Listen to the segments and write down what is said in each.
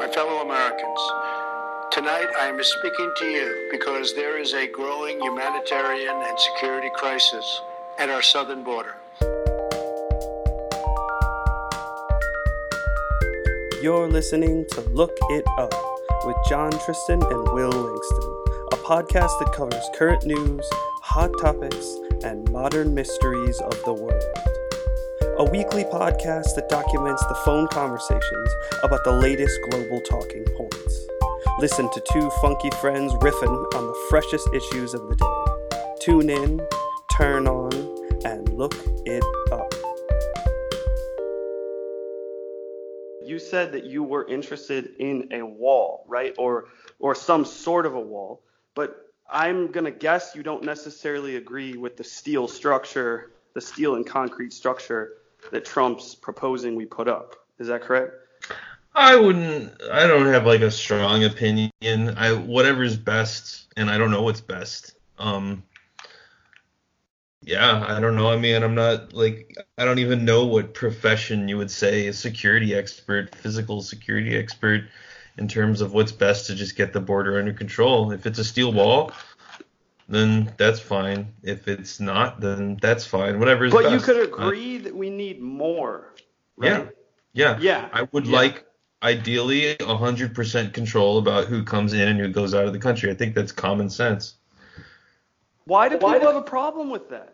my fellow Americans, tonight I am speaking to you because there is a growing humanitarian and security crisis at our southern border. You're listening to Look It Up with John Tristan and Will Langston, a podcast that covers current news, hot topics, and modern mysteries of the world. A weekly podcast that documents the phone conversations about the latest global talking points. Listen to two funky friends riffing on the freshest issues of the day. Tune in, turn on, and look it up. You said that you were interested in a wall, right? Or some sort of a wall. But I'm going to guess you don't necessarily agree with the steel structure, the steel and concrete structure that Trump's proposing we put up. Is that correct? I don't have like a strong opinion. Whatever's best, and I don't know what's best. Yeah, I don't know. I mean, I'm not like, I don't even know what profession you would say a security expert, physical security expert, in terms of what's best to just get the border under control. If it's a steel wall, then that's fine. If it's not, then that's fine. Whatever is best. But you could agree that we need more, right? Yeah. I would like, ideally, 100% control about who comes in and who goes out of the country. I think that's common sense. Why do people have a problem with that?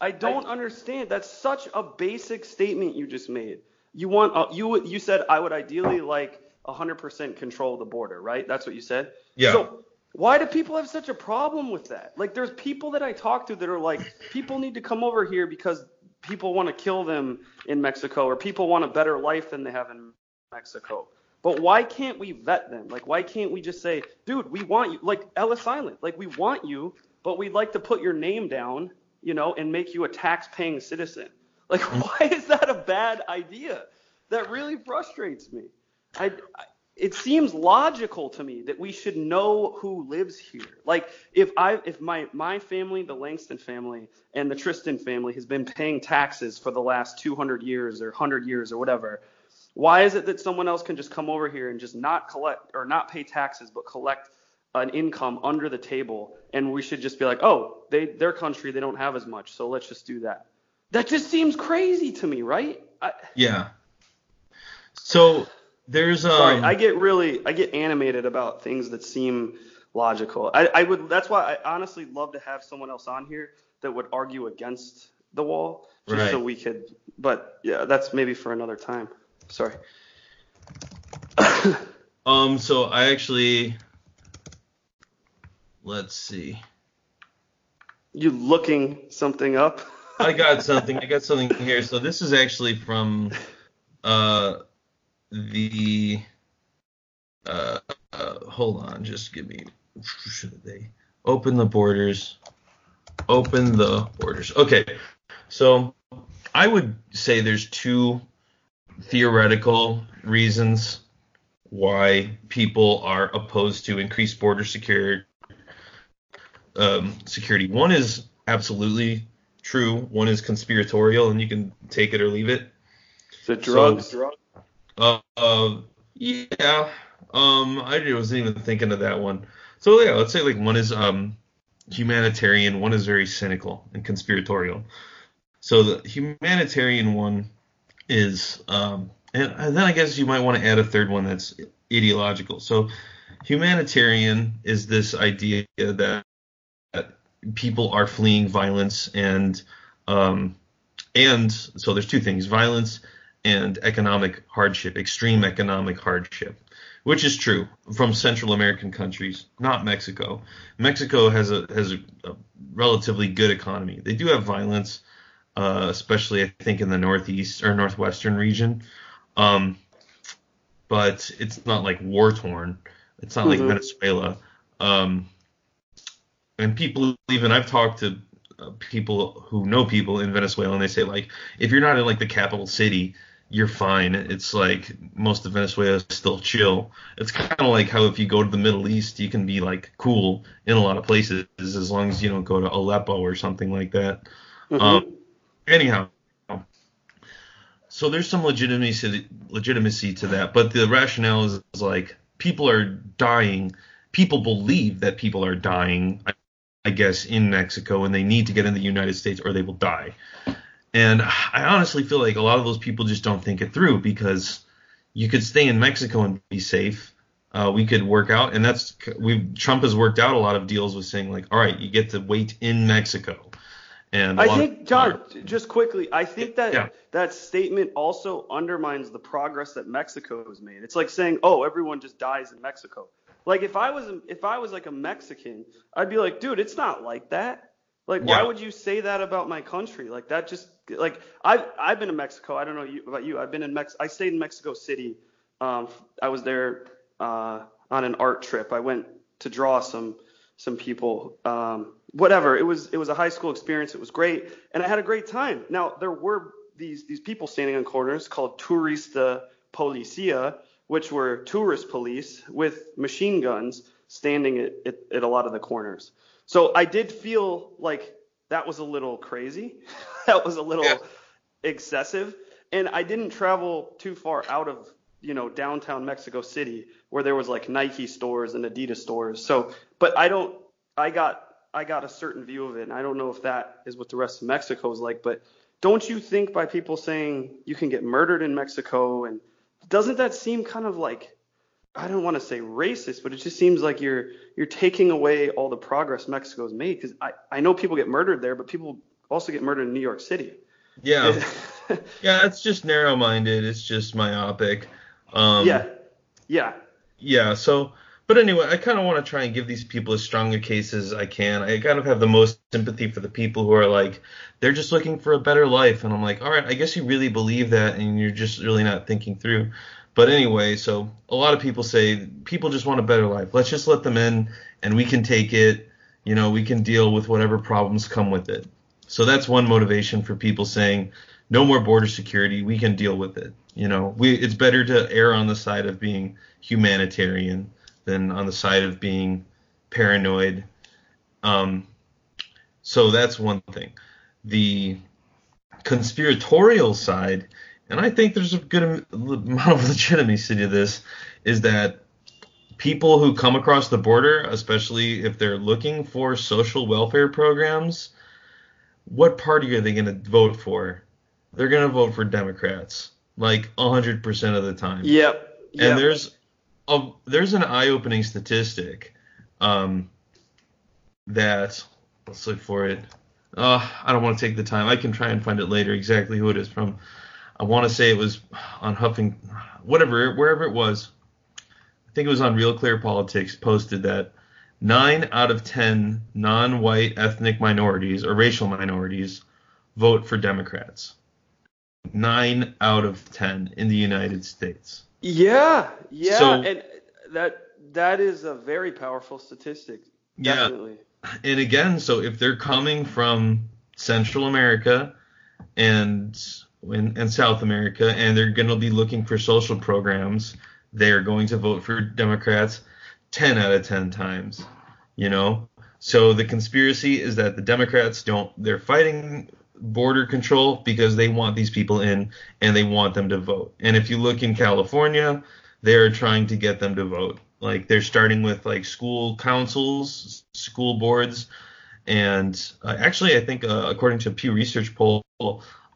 I don't understand. That's such a basic statement you just made. You said I would ideally like 100% control of the border, right? That's what you said? Yeah. So why do people have such a problem with that? Like, there's people that I talk to that are like, people need to come over here because people want to kill them in Mexico, or people want a better life than they have in Mexico. But why can't we vet them? Like, why can't we just say, dude, we want you, like Ellis Island, like we want you, but we'd like to put your name down, you know, and make you a tax-paying citizen. Like, why is that a bad idea? That really frustrates me. It seems logical to me that we should know who lives here. Like, if my family, the Langston family, and the Tristan family has been paying taxes for the last 200 years or 100 years or whatever, why is it that someone else can just come over here and just not collect or not pay taxes but collect an income under the table, and we should just be like, oh, their country, they don't have as much, so let's just do that? That just seems crazy to me, right? Yeah. So there's sorry, I get animated about things that seem logical. That's why I honestly love to have someone else on here that would argue against the wall, just right. So we could. But yeah, that's maybe for another time. Sorry. So I actually, let's see. You looking something up? I got something here. So this is actually from the hold on, just give me, should they open the borders? Okay, so I would say there's two theoretical reasons why people are opposed to increased border security. One is absolutely true, one is conspiratorial, and you can take it or leave it. The drugs. So, I wasn't even thinking of that one. So yeah, let's say like one is humanitarian, one is very cynical and conspiratorial. So the humanitarian one is, and then I guess you might want to add a third one that's ideological. So humanitarian is this idea that people are fleeing violence, and so there's two things: violence and economic hardship, extreme economic hardship, which is true from Central American countries, not Mexico. Mexico has a relatively good economy. They do have violence, especially I think in the northeast or northwestern region, but it's not like war torn. It's not like Venezuela. And people, even I've talked to people who know people in Venezuela, and they say like, if you're not in like the capital city, you're fine. It's like most of Venezuela is still chill. It's kind of like how if you go to the Middle East, you can be like cool in a lot of places as long as you don't go to Aleppo or something like that. Anyhow, So there's some legitimacy to that, but the rationale is like people are dying. People believe that people are dying, I guess, in Mexico, and they need to get in the United States or they will die. And I honestly feel like a lot of those people just don't think it through, because you could stay in Mexico and be safe. We could work out, and Trump has worked out a lot of deals with saying, like, all right, you get to wait in Mexico. And I think, John, just quickly, I think that that statement also undermines the progress that Mexico has made. It's like saying, oh, everyone just dies in Mexico. Like, if I was like a Mexican, I'd be like, dude, it's not like that. Like, why would you say that about my country? Like, that just, like, I've been to Mexico. I don't know about you. I've been in Mexico. I stayed in Mexico City. I was there on an art trip. I went to draw some people. Whatever. It was a high school experience. It was great, and I had a great time. Now, there were these people standing on corners called turista policia, which were tourist police with machine guns standing at a lot of the corners. So I did feel like that was a little crazy. That was a little excessive. And I didn't travel too far out of, downtown Mexico City, where there was like Nike stores and Adidas stores. So, but I got a certain view of it. And I don't know if that is what the rest of Mexico is like, but don't you think by people saying you can get murdered in Mexico, and doesn't that seem kind of like, I don't want to say racist, but it just seems like you're taking away all the progress Mexico's made? Because I know people get murdered there, but people also get murdered in New York City. Yeah. Yeah, it's just narrow-minded. It's just myopic. Yeah, so – but anyway, I kind of want to try and give these people as strong a case as I can. I kind of have the most sympathy for the people who are like, they're just looking for a better life. And I'm like, all right, I guess you really believe that, and you're just really not thinking through. But anyway, so a lot of people say people just want a better life. Let's just let them in, and we can take it. We can deal with whatever problems come with it. So that's one motivation for people saying no more border security. We can deal with it. It's better to err on the side of being humanitarian than on the side of being paranoid. So that's one thing. The conspiratorial side, and I think there's a good amount of legitimacy to this, is that people who come across the border, especially if they're looking for social welfare programs, what party are they going to vote for? They're going to vote for Democrats, like 100% of the time. Yep. And there's an eye-opening statistic that, let's look for it. I don't want to take the time. I can try and find it later, exactly who it is from. I want to say it was on wherever it was. I think it was on Real Clear Politics, posted that 9 out of 10 non-white ethnic minorities or racial minorities vote for Democrats. 9 out of 10 in the United States. Yeah. So, and that is a very powerful statistic. Definitely. Yeah. And again, so if they're coming from Central America and South America, and they're going to be looking for social programs, they're going to vote for Democrats 10 out of 10 times, So the conspiracy is that the Democrats they're fighting border control because they want these people in and they want them to vote. And if you look in California, they're trying to get them to vote. Like, they're starting with like school councils, school boards. And actually, I think according to a Pew Research poll,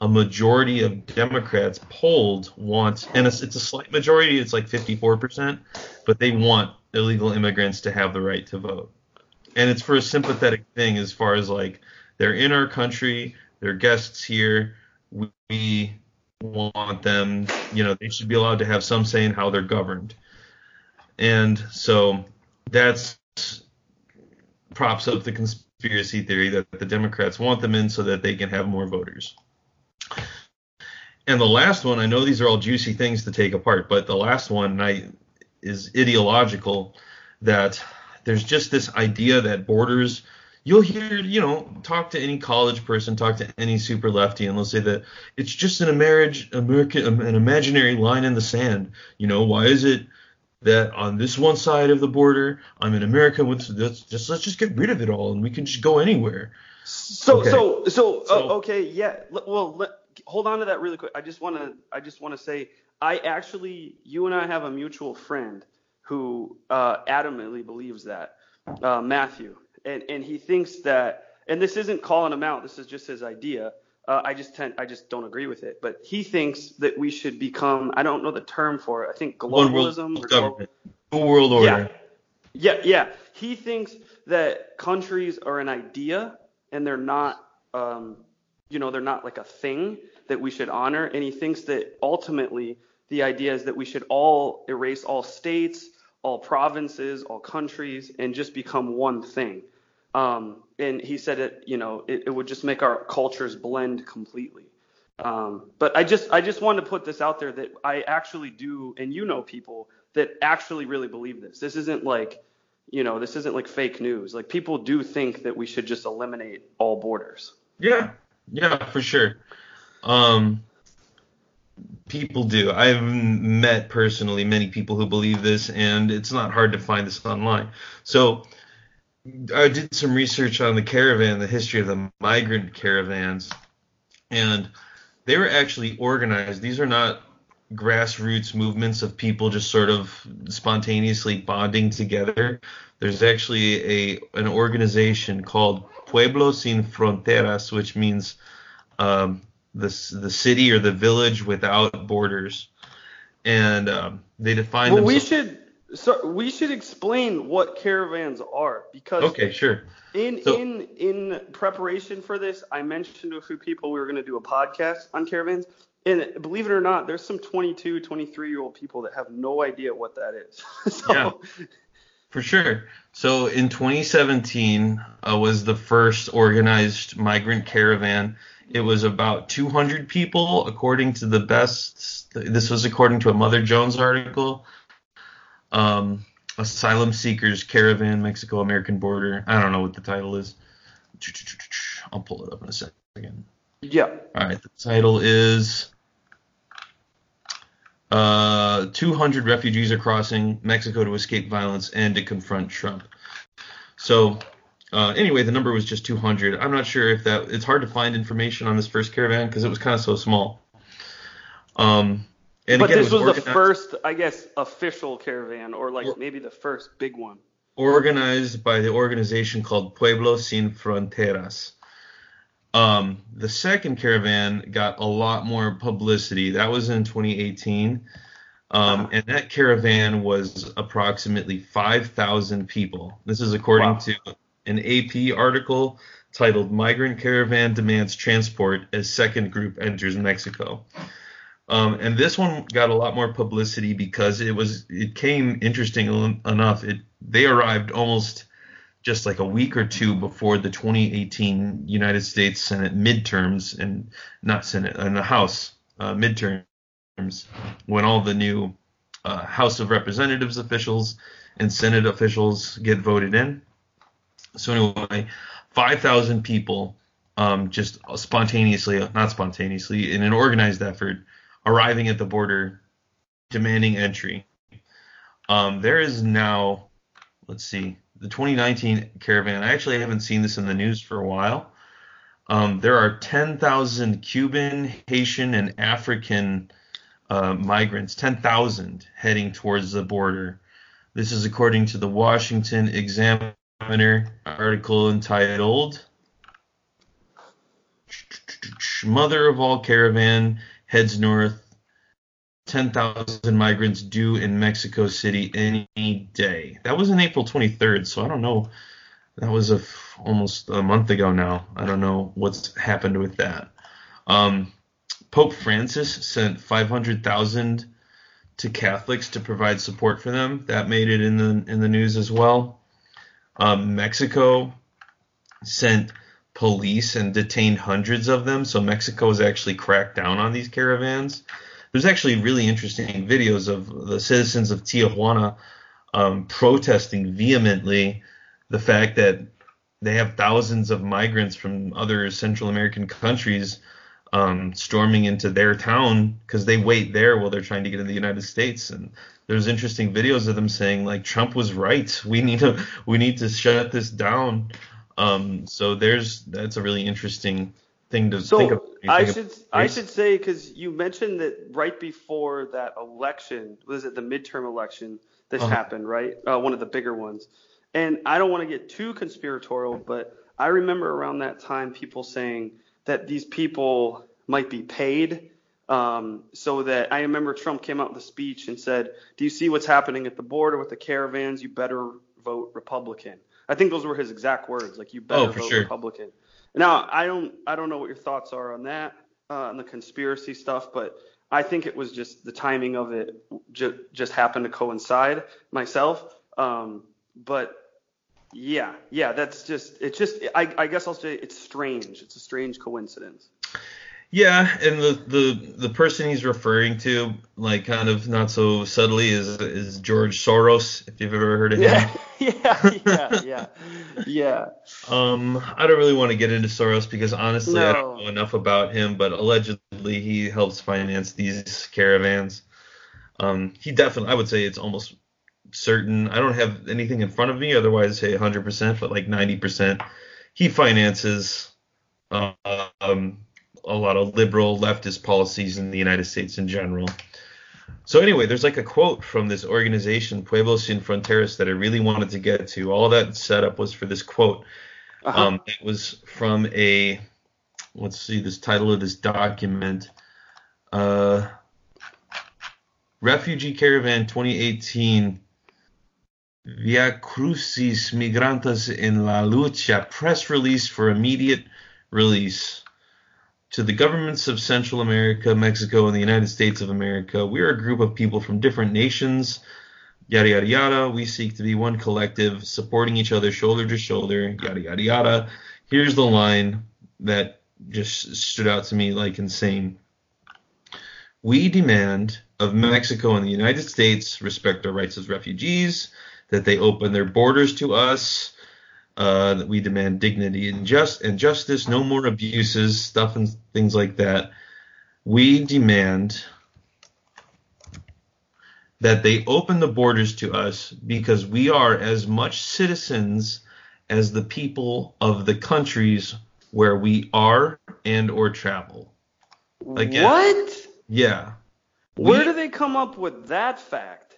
a majority of Democrats polled want, and it's a slight majority, it's like 54%, but they want illegal immigrants to have the right to vote. And it's for a sympathetic thing, as far as like, they're in our country, they're guests here, we want them, they should be allowed to have some say in how they're governed. And so that's props up the conspiracy theory that the Democrats want them in so that they can have more voters. And the last one, I know these are all juicy things to take apart, but the last one is ideological, that there's just this idea that borders, you'll hear, talk to any college person, talk to any super lefty, and they'll say that it's just an imaginary line in the sand. Why is it that on this one side of the border, I'm in America, let's just get rid of it all and we can just go anywhere. So, okay. Yeah. Well, hold on to that really quick. I just want to say you and I have a mutual friend who adamantly believes that, Matthew, and he thinks that. And this isn't calling him out. This is just his idea. I just don't agree with it. But he thinks that we should become, I don't know the term for it. I think globalism. One world order. Yeah. He thinks that countries are an idea and they're not, they're not like a thing that we should honor. And he thinks that ultimately the idea is that we should all erase all states, all provinces, all countries, and just become one thing. And he said it would just make our cultures blend completely. But I just wanted to put this out there that I actually do, and people that actually really believe this. This isn't like fake news. Like, people do think that we should just eliminate all borders. Yeah, for sure. People do. I've met personally many people who believe this, and it's not hard to find this online. So I did some research on the caravan, the history of the migrant caravans, and they were actually organized. These are not grassroots movements of people just sort of spontaneously bonding together. There's actually an organization called Pueblos sin fronteras, which means the city or the village without borders, and they define themselves. So we should explain what caravans are, because in preparation for this, I mentioned to a few people we were going to do a podcast on caravans. And believe it or not, there's some 22, 23-year-old people that have no idea what that is. Yeah, for sure. So in 2017 was the first organized migrant caravan. It was about 200 people, according to the best. This was according to a Mother Jones article. Asylum Seekers Caravan, Mexico American Border. I don't know what the title is. I'll pull it up in a second. Yeah. All right. The title is 200 refugees are crossing Mexico to escape violence and to confront Trump. So anyway, the number was just 200. I'm not sure if that – it's hard to find information on this first caravan because it was kind of so small. And but again, this was the first, I guess, official caravan, or maybe the first big one. Organized by the organization called Pueblos sin Fronteras. The second caravan got a lot more publicity. That was in 2018. And that caravan was approximately 5,000 people. This is according to an AP article titled Migrant Caravan Demands Transport as Second Group Enters Mexico. And this one got a lot more publicity because it came interesting enough. They arrived almost just like a week or two before the 2018 United States Senate midterms, and not Senate, and the House midterms, when all the new House of Representatives officials and Senate officials get voted in. So anyway, 5,000 people just not spontaneously, in an organized effort, arriving at the border, demanding entry. There is now, the 2019 caravan. I actually haven't seen this in the news for a while. There are 10,000 Cuban, Haitian, and African migrants, 10,000 heading towards the border. This is according to the Washington Examiner article entitled Mother of All Caravan Heads north, 10,000 migrants due in Mexico City any day. That was on April 23rd, so I don't know. That was almost a month ago now. I don't know what's happened with that. Pope Francis sent 500,000 to Catholics to provide support for them. That made it in the news as well. Mexico sent police and detained hundreds of them. So Mexico has actually cracked down on these caravans. There's actually really interesting videos of the citizens of Tijuana protesting vehemently the fact that they have thousands of migrants from other Central American countries storming into their town because they wait there while they're trying to get to the United States. And there's interesting videos of them saying, like, Trump was right. We need to shut this down. So that's a really interesting thing to think of. I should say, because you mentioned that right before that election, was it the midterm election this happened, right? One of the bigger ones. And I don't want to get too conspiratorial, but I remember around that time people saying that these people might be paid. So that I remember Trump came out with a speech and said, do you see what's happening at the border with the caravans? You better vote Republican. I think those were his exact words, like you better vote Republican. Now, I don't know what your thoughts are on that, on the conspiracy stuff, but I think it was just the timing of it just happened to coincide myself. But yeah, that's just, it's just, I guess I'll say it's strange. It's a strange coincidence. Yeah, and the person he's referring to, like, kind of not so subtly, is George Soros, if you've ever heard of him. Yeah. I don't really want to get into Soros because, honestly, I don't know enough about him, but allegedly he helps finance these caravans. He definitely, I would say it's almost certain. I don't have anything in front of me, otherwise say 100%, but like 90%. He finances a lot of liberal leftist policies in the United States in general. So anyway, there's like a quote from this organization, Pueblos sin Fronteras, that I really wanted to get to. All that setup was for this quote. It was from a, let's see, this title of this document, Refugee Caravan 2018, Via Crucis Migrantes en la Lucha, press release for immediate release. To the governments of Central America, Mexico, and the United States of America, we are a group of people from different nations, yada, yada, yada. We seek to be one collective, supporting each other shoulder to shoulder, yada, yada, yada. Here's the line that just stood out to me like insane. We demand of Mexico and the United States respect our rights as refugees, that they open their borders to us, that we demand dignity and justice, no more abuses, stuff and things like that. We demand that they open the borders to us because we are as much citizens as the people of the countries where we are and or travel. Again, what? Yeah. Where do they come up with that fact?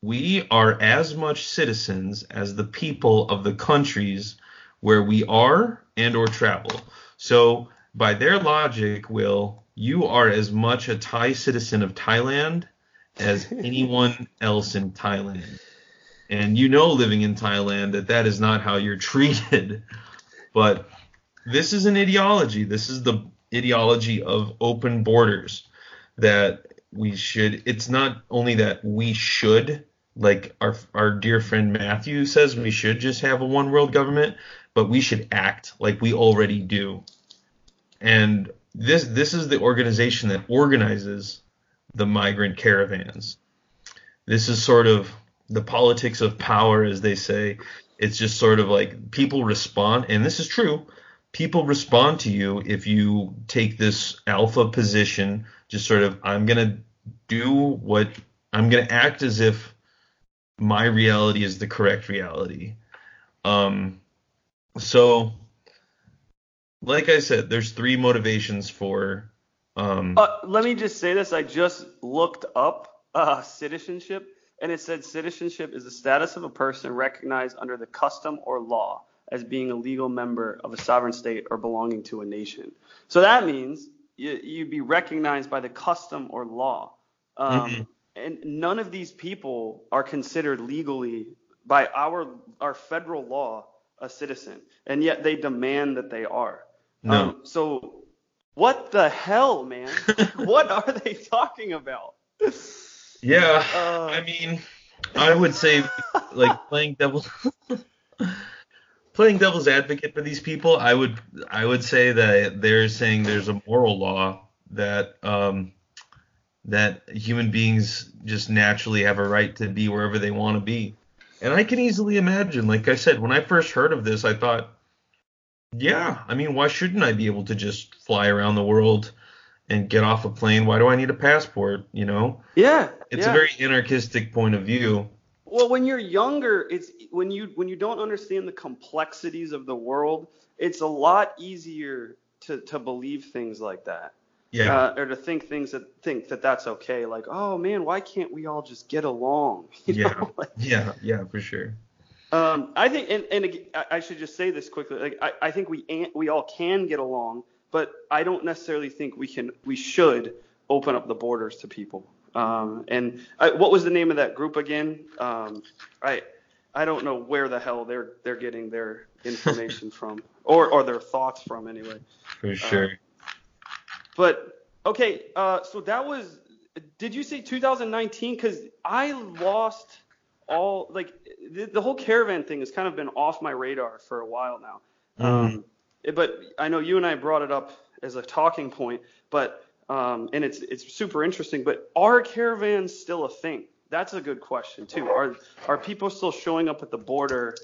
We are as much citizens as the people of the countries where we are and or travel. So by their logic, Will, you are as much a Thai citizen of Thailand as anyone else in Thailand. And you know, living in Thailand, that is not how you're treated. But this is an ideology. This is the ideology of open borders that we should – it's not only that we should – like our dear friend Matthew says, we should just have a one world government, but we should act like we already do. And this is the organization that organizes the migrant caravans. This is sort of the politics of power, as they say. It's just sort of like people respond, and this is true. People respond to you if you take this alpha position, just sort of, I'm going to act as if my reality is the correct reality. So, like I said, there's three motivations for... let me just say this. I just looked up citizenship, and it said citizenship is the status of a person recognized under the custom or law as being a legal member of a sovereign state or belonging to a nation. So that means you'd be recognized by the custom or law. And none of these people are considered legally by our federal law a citizen, and yet they demand that they are. So what the hell, man? What are they talking about? Yeah, I mean, I would say like playing devil's advocate for these people, I would say that they're saying there's a moral law that that human beings just naturally have a right to be wherever they want to be. And I can easily imagine, like I said, when I first heard of this, I thought, yeah, I mean, why shouldn't I be able to just fly around the world and get off a plane? Why do I need a passport, you know? Yeah. It's a very anarchistic point of view. Well, when you're younger, it's when you don't understand the complexities of the world, it's a lot easier to believe things like that. Yeah. Or to think that that's okay. Like, oh man, why can't we all just get along? You know? Like, yeah, for sure. I think, and I should just say this quickly. Like, I think we all can get along, but I don't necessarily think we should open up the borders to people. What was the name of that group again? I don't know where the hell they're getting their information from, or their thoughts from anyway. For sure. But okay, so that was. Did you say 2019? Because I lost all the whole caravan thing has kind of been off my radar for a while now. But I know you and I brought it up as a talking point, but and it's super interesting. But are caravans still a thing? That's a good question too. Are people still showing up at the border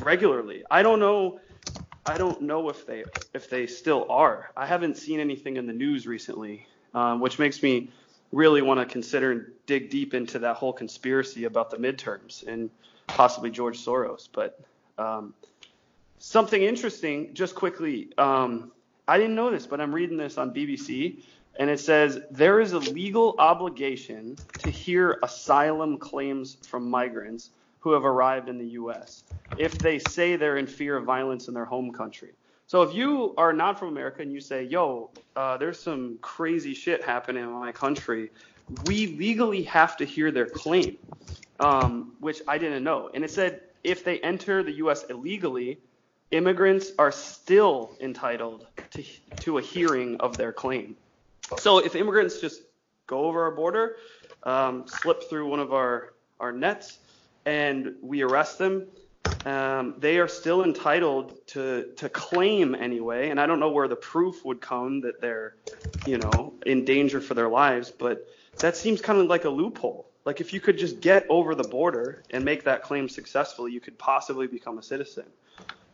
regularly? I don't know if they still are. I haven't seen anything in the news recently, which makes me really want to consider and dig deep into that whole conspiracy about the midterms and possibly George Soros. But something interesting, just quickly, I didn't know this, but I'm reading this on BBC, and it says there is a legal obligation to hear asylum claims from migrants who have arrived in the U.S. if they say they're in fear of violence in their home country. So if you are not from America and you say, yo, there's some crazy shit happening in my country, we legally have to hear their claim, which I didn't know. And it said if they enter the U.S. illegally, immigrants are still entitled to a hearing of their claim. So if immigrants just go over our border, slip through one of our nets, and we arrest them, they are still entitled to claim anyway. And I don't know where the proof would come that they're, in danger for their lives, but that seems kind of like a loophole. Like if you could just get over the border and make that claim successfully, you could possibly become a citizen.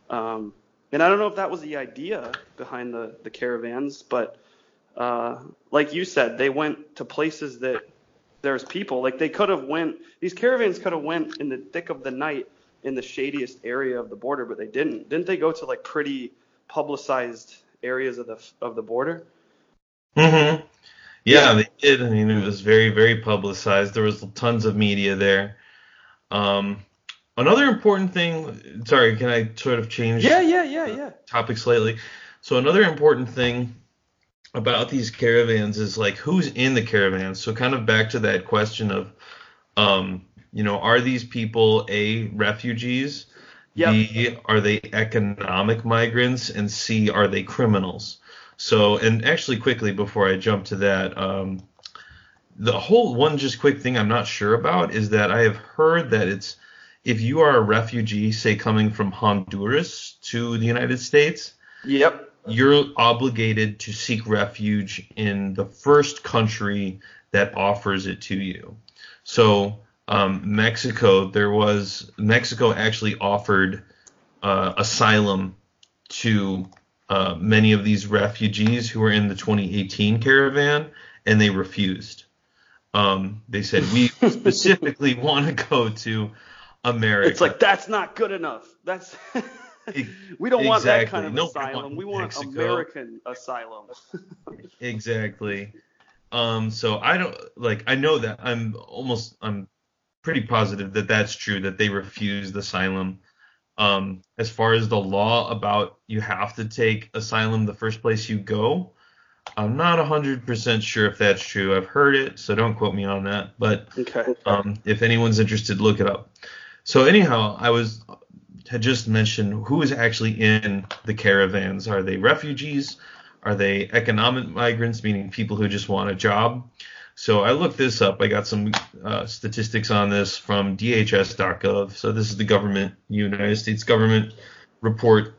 And I don't know if that was the idea behind the caravans, but like you said, they went to places that there's people. Like these caravans could have went in the thick of the night in the shadiest area of the border, but they didn't. Didn't they go to like pretty publicized areas of the border? Mm-hmm. Yeah, they did. I mean, it was very, very publicized. There was tons of media there. Another important thing. Sorry, can I sort of change? Yeah. Topics lately. So another important thing about these caravans is like who's in the caravans. So kind of back to that question of, are these people A, refugees, yep, B, are they economic migrants, and C, are they criminals? So, and actually quickly before I jump to that, the whole one just quick thing I'm not sure about is that I have heard that it's if you are a refugee, say coming from Honduras to the United States, yep, you're obligated to seek refuge in the first country that offers it to you. So Mexico actually offered asylum to many of these refugees who were in the 2018 caravan, and they refused. They said, we specifically want to go to America. It's like, that's not good enough. That's... we don't want that kind of asylum. We want American asylum. Exactly. So I don't I know that I'm pretty positive that that's true, that they refused asylum. As far as the law about you have to take asylum the first place you go, I'm not 100% sure if that's true. I've heard it, so don't quote me on that. But okay. If anyone's interested, look it up. So anyhow, had just mentioned who is actually in the caravans. Are they refugees? Are they economic migrants, meaning people who just want a job? So I looked this up. I got some statistics on this from DHS.gov. So this is the United States government report.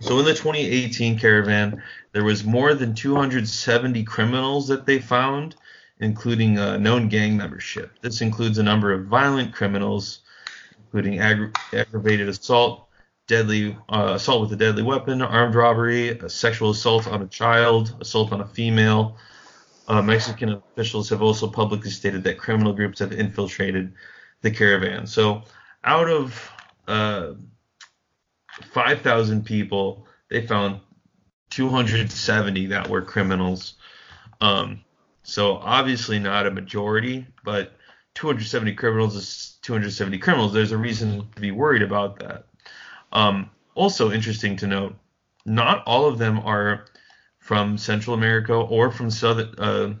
So in the 2018 caravan, there was more than 270 criminals that they found, including known gang membership. This includes a number of violent criminals, including aggravated assault, assault with a deadly weapon, armed robbery, a sexual assault on a child, assault on a female. Mexican officials have also publicly stated that criminal groups have infiltrated the caravan. So out of 5,000 people, they found 270 that were criminals. So obviously not a majority, but 270 criminals is 270 criminals. There's a reason to be worried about that. Also interesting to note, not all of them are from Central America or from Southern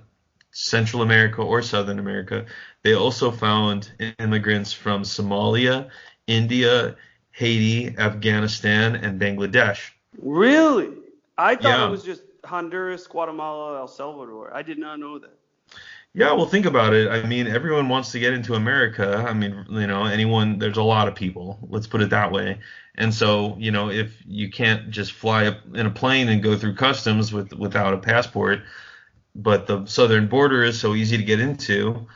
America. They also found immigrants from Somalia, India, Haiti, Afghanistan, and Bangladesh. Really? I thought it was just Honduras, Guatemala, El Salvador. I did not know that. Yeah, well, think about it. I mean, everyone wants to get into America. I mean, anyone, there's a lot of people. Let's put it that way. And so, if you can't just fly up in a plane and go through customs without a passport, but the southern border is so easy to get into,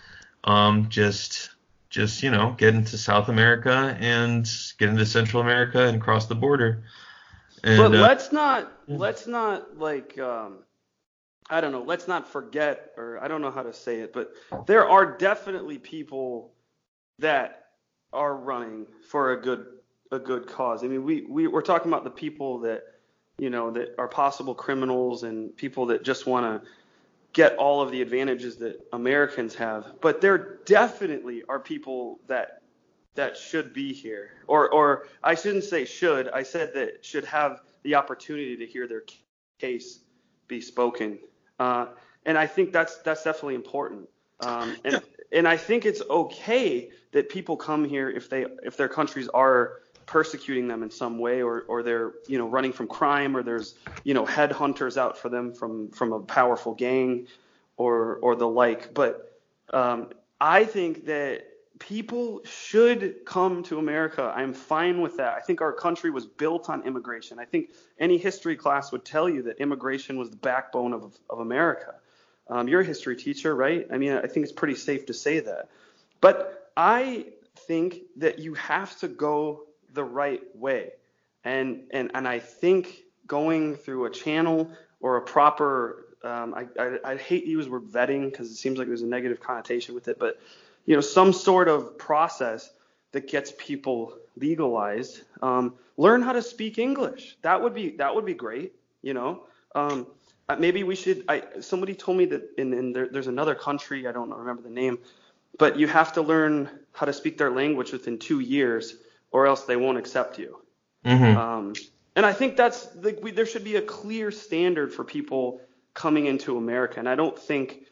just get into South America and get into Central America and cross the border. And, but let's not forget, or I don't know how to say it, but there are definitely people that are running for a good cause. I mean, we're talking about the people that, that are possible criminals and people that just want to get all of the advantages that Americans have. But there definitely are people that should be here, or I shouldn't say should. I said that should have the opportunity to hear their case be spoken. And I think that's definitely important. And I think it's okay that people come here if their countries are persecuting them in some way, or they're running from crime, or there's headhunters out for them from a powerful gang or the like. But I think that people should come to America. I'm fine with that. I think our country was built on immigration. I think any history class would tell you that immigration was the backbone of America. You're a history teacher, right? I mean, I think it's pretty safe to say that. But I think that you have to go the right way. And I think going through a channel or a proper I hate to use the word vetting because it seems like there's a negative connotation with it, but some sort of process that gets people legalized. Learn how to speak English. That would be great. Maybe we should. Somebody told me that there's another country, I don't remember the name, but you have to learn how to speak their language within 2 years, or else they won't accept you. Mm-hmm. And I think that's there should be a clear standard for people coming into America, and I don't think.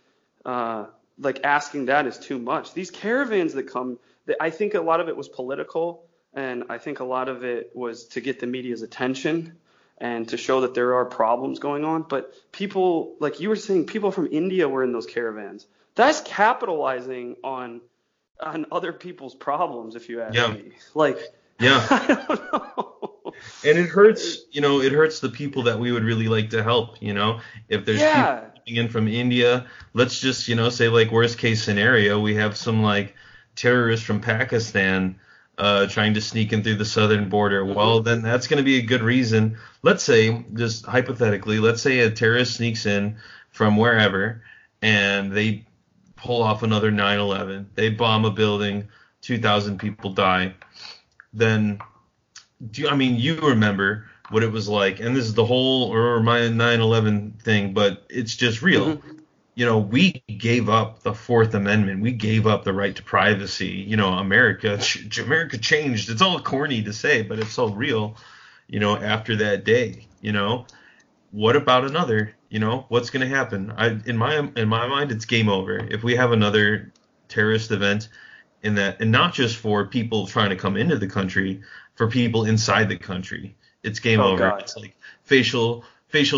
Asking that is too much. These caravans that come, I think a lot of it was political, and I think a lot of it was to get the media's attention and to show that there are problems going on. But people, like you were saying, people from India were in those caravans. That's capitalizing on other people's problems, if you ask me. I don't know. And it hurts, it hurts the people that we would really like to help, if there's people in from India. Let's just say, like, worst case scenario, we have some terrorists from Pakistan trying to sneak in through the southern border. Well, then that's going to be a good reason. Let's say, just hypothetically, a terrorist sneaks in from wherever and they pull off another 9/11. They bomb a building, 2,000 people die. Then you remember what it was like, and this is the whole my 9/11 thing, but it's just real. Mm-hmm. We gave up the Fourth Amendment. We gave up the right to privacy. America changed. It's all corny to say, but it's so real. After that day, what about another? What's going to happen? In my mind, it's game over if we have another terrorist event. In that, and not just for people trying to come into the country, for people inside the country. It's game over. God. It's like facial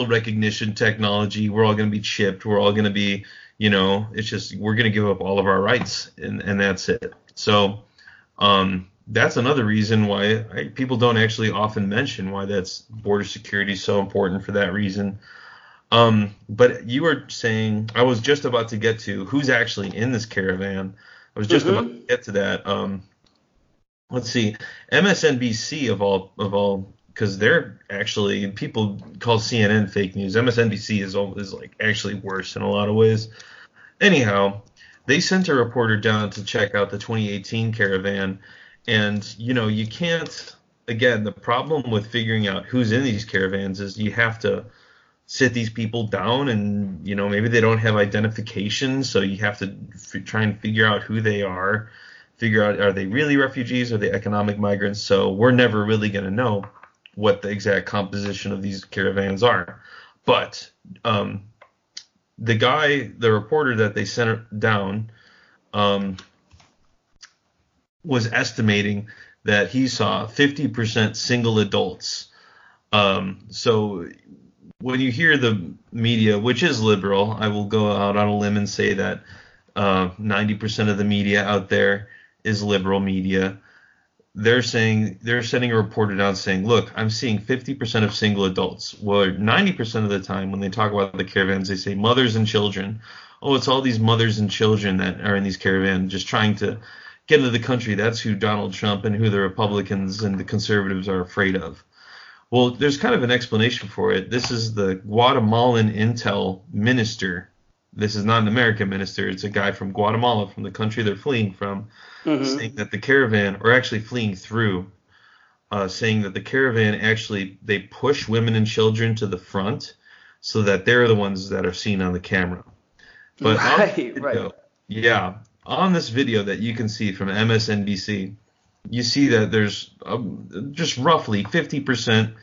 recognition technology. We're all going to be chipped. We're all going to be, it's just, we're going to give up all of our rights, and that's it. So that's another reason why people don't actually often mention why that's border security is so important for that reason. But you were saying, I was just about to get to who's actually in this caravan. I was just about to get to that. Let's see. MSNBC of all, because they're actually, people call CNN fake news. MSNBC is actually worse in a lot of ways. Anyhow, they sent a reporter down to check out the 2018 caravan, and you can't. Again, the problem with figuring out who's in these caravans is you have to sit these people down, and, you know, maybe they don't have identification, so you have to try and figure out who they are, figure out, are they really refugees, are they economic migrants? So we're never really going to know what the exact composition of these caravans are. But the guy, the reporter that they sent down, was estimating that he saw 50% single adults. So when you hear the media, which is liberal, I will go out on a limb and say that 90% of the media out there is liberal media. They're sending a reporter down saying, look, I'm seeing 50% of single adults. Well, 90% of the time when they talk about the caravans, they say mothers and children. Oh, it's all these mothers and children that are in these caravans just trying to get into the country. That's who Donald Trump and who the Republicans and the conservatives are afraid of. Well, there's kind of an explanation for it. This is the Guatemalan intel minister. This is not an American minister. It's a guy from Guatemala, from the country they're fleeing from, saying that the caravan, or actually fleeing through, saying that the caravan actually, they push women and children to the front so that they're the ones that are seen on the camera. But on this video that you can see from MSNBC, you see that there's just roughly 50%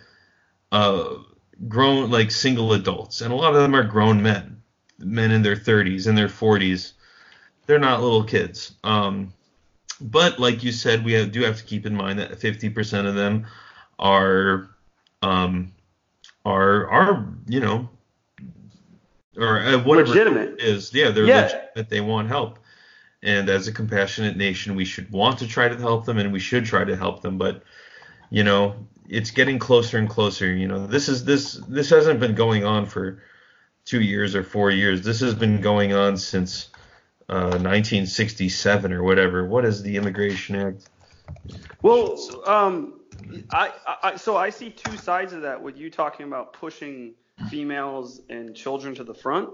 grown, like single adults, and a lot of them are grown men, men in their 30s and their 40s. They're not little kids. But like you said, we do have to keep in mind that 50% of them are you know, or whatever legitimate. It is. Yeah, they're legitimate. They want help. And as a compassionate nation, we should want to try to help them, and we should try to help them. But, you know, it's getting closer and closer. You know, this hasn't been going on for 2 years or 4 years. This has been going on since 1967 or whatever. What is the Immigration Act? Well, I see two sides of that with you talking about pushing females and children to the front.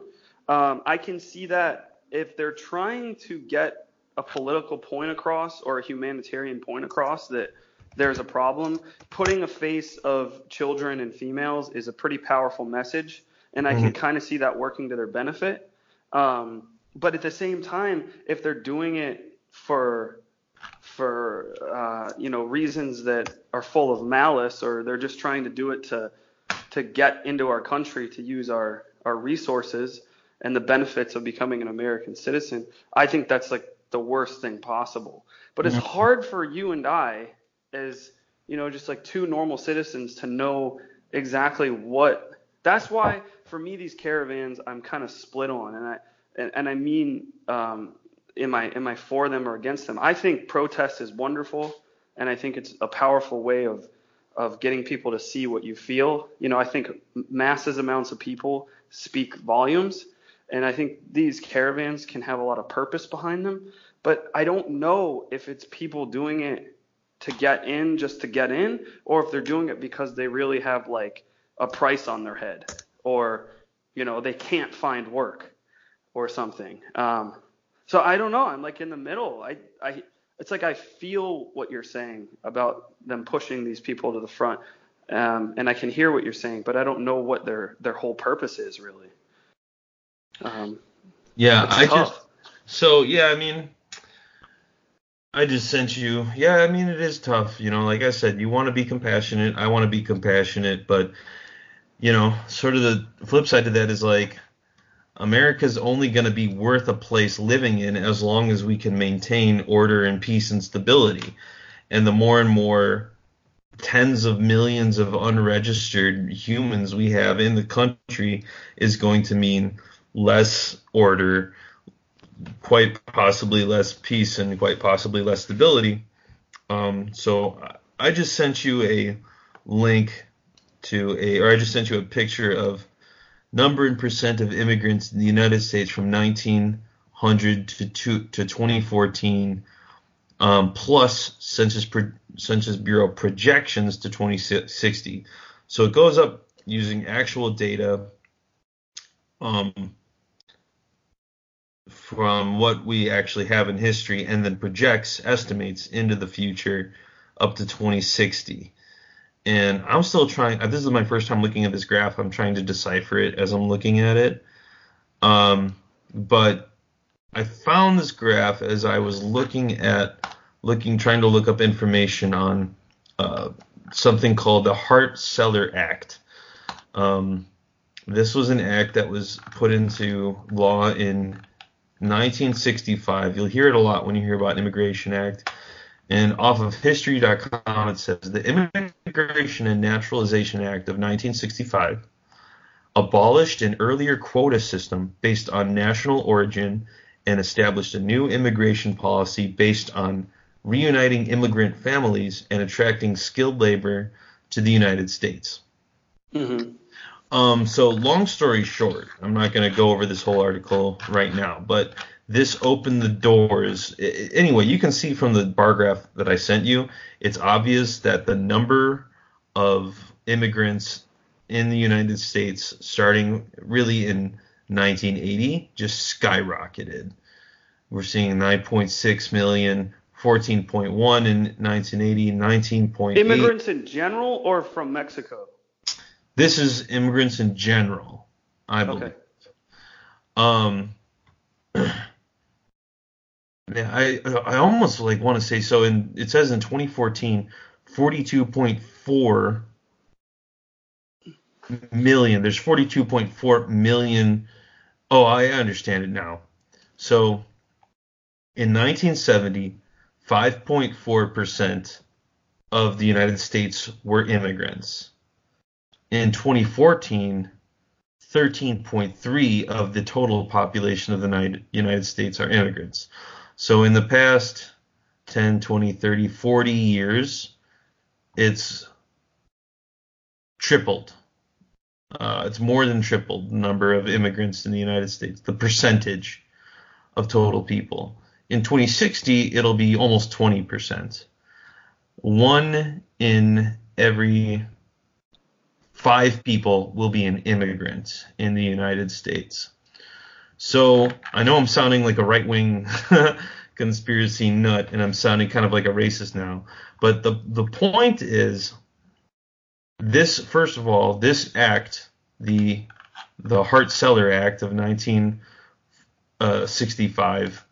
I can see that. If they're trying to get a political point across or a humanitarian point across that there's a problem, putting a face of children and females is a pretty powerful message, and I can kind of see that working to their benefit. But at the same time, if they're doing it for you know, reasons that are full of malice, or they're just trying to do it to get into our country, to use our resources and the benefits of becoming an American citizen, I think that's like the worst thing possible. But it's hard for you and I, as, you know, just like two normal citizens, to know exactly what. That's why for me these caravans I'm kind of split on, and I mean am I for them or against them? I think protest is wonderful, and I think it's a powerful way of getting people to see what you feel. You know, I think massive amounts of people speak volumes. And I think these caravans can have a lot of purpose behind them. But I don't know if it's people doing it to get in just to get in, or if they're doing it because they really have like a price on their head, or, you know, they can't find work or something. So I don't know. I'm like in the middle. It's like I feel what you're saying about them pushing these people to the front. And I can hear what you're saying, but I don't know what their whole purpose is really. I just sent you. Yeah, I mean, it is tough. You know, like I said, you want to be compassionate. I want to be compassionate. But, you know, sort of the flip side to that is like America's only going to be worth a place living in as long as we can maintain order and peace and stability. And the more and more tens of millions of unregistered humans we have in the country is going to mean less order, quite possibly less peace, and quite possibly less stability. So I just sent you a link I just sent you a picture of number and percent of immigrants in the United States from 1900 to 2014, plus Census Bureau projections to 2060. So it goes up using actual data. From what we actually have in history, and then estimates into the future up to 2060. And I'm still trying. This is my first time looking at this graph. I'm trying to decipher it as I'm looking at it. But I found this graph as I was trying to look up information on something called the Hart-Celler Act. This was an act that was put into law in 1965. You'll hear it a lot when you hear about an Immigration Act. And off of history.com, it says the Immigration and Naturalization Act of 1965 abolished an earlier quota system based on national origin and established a new immigration policy based on reuniting immigrant families and attracting skilled labor to the United States. Mm-hmm. So long story short, I'm not going to go over this whole article right now, but this opened the doors. Anyway, you can see from the bar graph that I sent you, it's obvious that the number of immigrants in the United States starting really in 1980 just skyrocketed. We're seeing 9.6 million, 14.1 in 1980, 19.8. Immigrants in general or from Mexico? This is immigrants in general, I believe. Okay. I almost like want to say so. It says in 2014, 42.4 million. There's 42.4 million. Oh, I understand it now. So in 1970, 5.4% of the United States were immigrants. In 2014, 13.3% of the total population of the United States are immigrants. So in the past 10, 20, 30, 40 years, it's tripled. It's more than tripled the number of immigrants in the United States, the percentage of total people. In 2060, it'll be almost 20%. One in every 5 people will be an immigrant in the United States. So I know I'm sounding like a right-wing conspiracy nut, and I'm sounding kind of like a racist now. But the point is, this, first of all, this act, the Hart-Celler Act of 1965,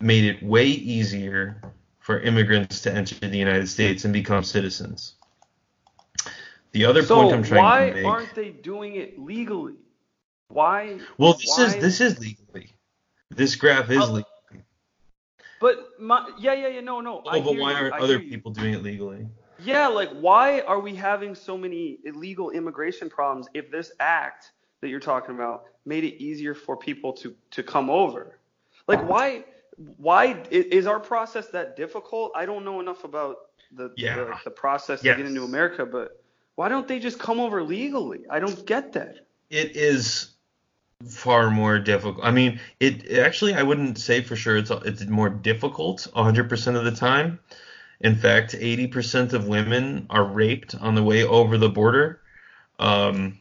made it way easier for immigrants to enter the United States and become citizens. The other point I'm trying to make. So why aren't they doing it legally? Why? Well, this is legally. This graph is legally. But no. Oh, but why aren't other people doing it legally? Yeah, like why are we having so many illegal immigration problems if this act that you're talking about made it easier for people to come over? Like why is our process that difficult? I don't know enough about the process to get into America, but why don't they just come over legally? I don't get that. It is far more difficult. I mean, it actually, I wouldn't say for sure it's more difficult 100% of the time. In fact, 80% of women are raped on the way over the border. You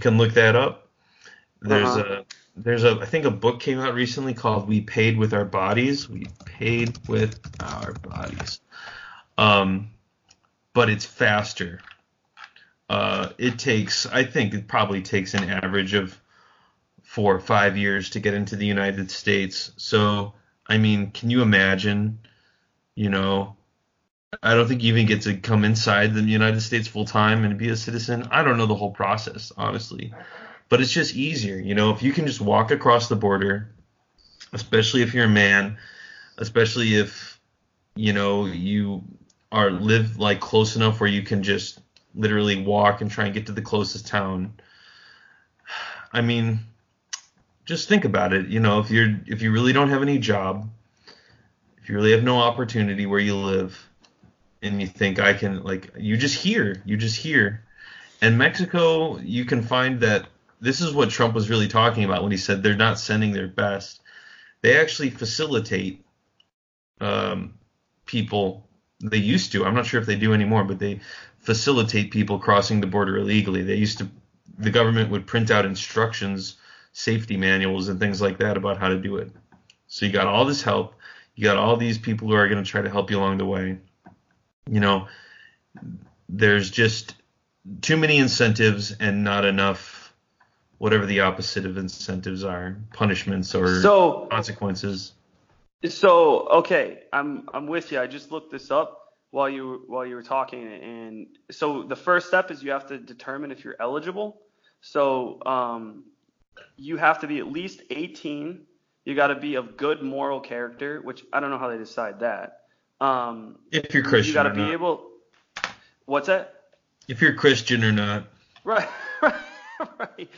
can look that up. There's I think a book came out recently called "We Paid with Our Bodies." We paid with our bodies. But it's faster. It probably takes an average of 4 or 5 years to get into the United States. So, I mean, can you imagine, I don't think you even get to come inside the United States full time and be a citizen. I don't know the whole process, honestly, but it's just easier. If you can just walk across the border, especially if you're a man, especially if, you are live like close enough where you can just literally walk and try and get to the closest town. I mean, just think about it. If you really don't have any job, if you really have no opportunity where you live, and you think you just hear. And Mexico, you can find that this is what Trump was really talking about when he said they're not sending their best. They actually facilitate people. They used to. I'm not sure if they do anymore, but they facilitate people crossing the border illegally. The government would print out instructions, safety manuals, and things like that about how to do it. So you got all this help. You got all these people who are going to try to help you along the way. there's just too many incentives and not enough, whatever the opposite of incentives are, punishments or consequences. So, okay, I'm with you. I just looked this up while you were talking, and so the first step is you have to determine if you're eligible. So you have to be at least 18. You got to be of good moral character, which I don't know how they decide that. If you're Christian, you got to be able. What's that? If you're Christian or not. Right, right.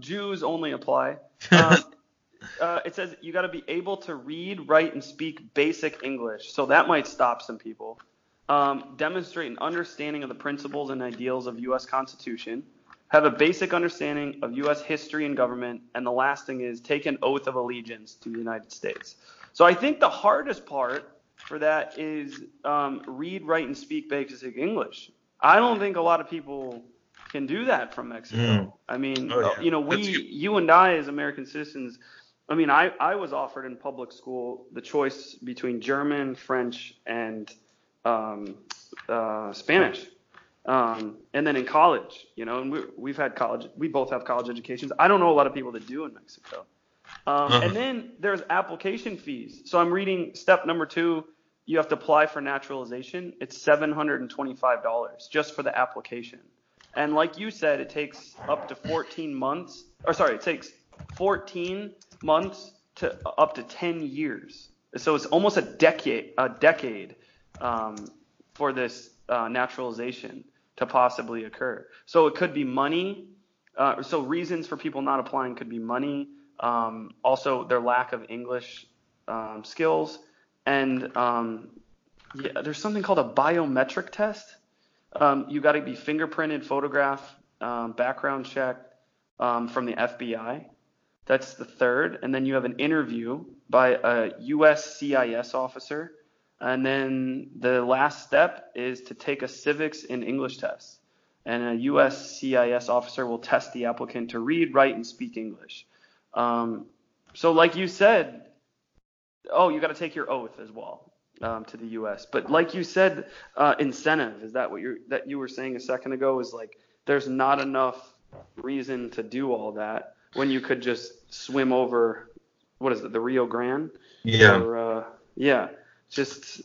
Jews only apply. It says you got to be able to read, write, and speak basic English. So that might stop some people. Demonstrate an understanding of the principles and ideals of U.S. Constitution. Have a basic understanding of U.S. history and government. And the last thing is take an oath of allegiance to the United States. So I think the hardest part for that is read, write, and speak basic English. I don't think a lot of people can do that from Mexico. I mean, you know, you and I as American citizens – I mean, I was offered in public school the choice between German, French, and Spanish. And then in college, you know, and we've had college. We both have college educations. I don't know a lot of people that do in Mexico. And then there's application fees. So I'm reading step number 2. You have to apply for naturalization. It's $725 just for the application. And like you said, it takes up to 14 months to up to 10 years. So it's almost a decade for this naturalization to possibly occur. So it could be money. So reasons for people not applying could be money. Also their lack of English skills. And there's something called a biometric test. You got to be fingerprinted, photographed, background check from the FBI. That's the third. And then you have an interview by a USCIS officer. And then the last step is to take a civics and English test. And a USCIS officer will test the applicant to read, write, and speak English. So like you said, you got to take your oath as well to the U.S. But like you said, incentive, is that what you were saying a second ago? Is like there's not enough reason to do all that when you could just swim over, the Rio Grande? Yeah. Or, just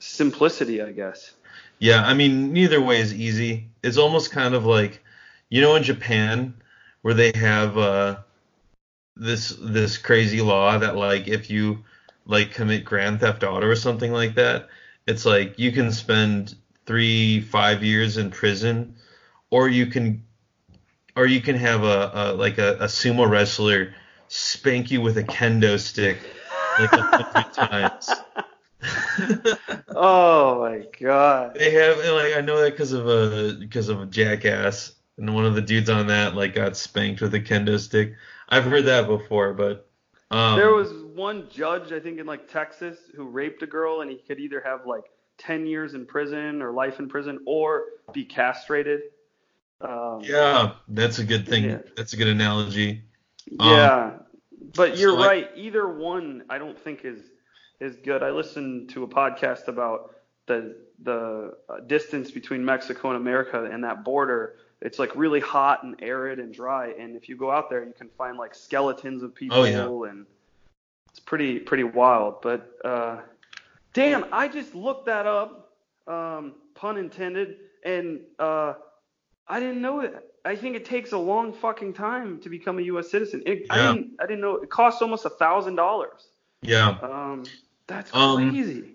simplicity, I guess. Yeah, I mean, neither way is easy. It's almost kind of like, you know, in Japan where they have this crazy law that, like, if you, like, commit grand theft auto or something like that, it's like you can spend 3-5 years in prison, or you can... Or you can have a sumo wrestler spank you with a kendo stick like 100 times. Oh my god! They have I know that because of a Jackass, and one of the dudes on that got spanked with a kendo stick. I've heard that before, but there was one judge I think in Texas who raped a girl, and he could either have 10 years in prison or life in prison or be castrated. That's a good thing. Yeah. That's a good analogy. But you're right. Either one, I don't think is good. I listened to a podcast about the distance between Mexico and America and that border. It's really hot and arid and dry. And if you go out there, you can find skeletons of people. Oh, yeah. And it's pretty wild. But damn, I just looked that up, pun intended, and I didn't know that. I think it takes a long fucking time to become a U.S. citizen. I didn't know it costs almost $1,000. Yeah. That's crazy.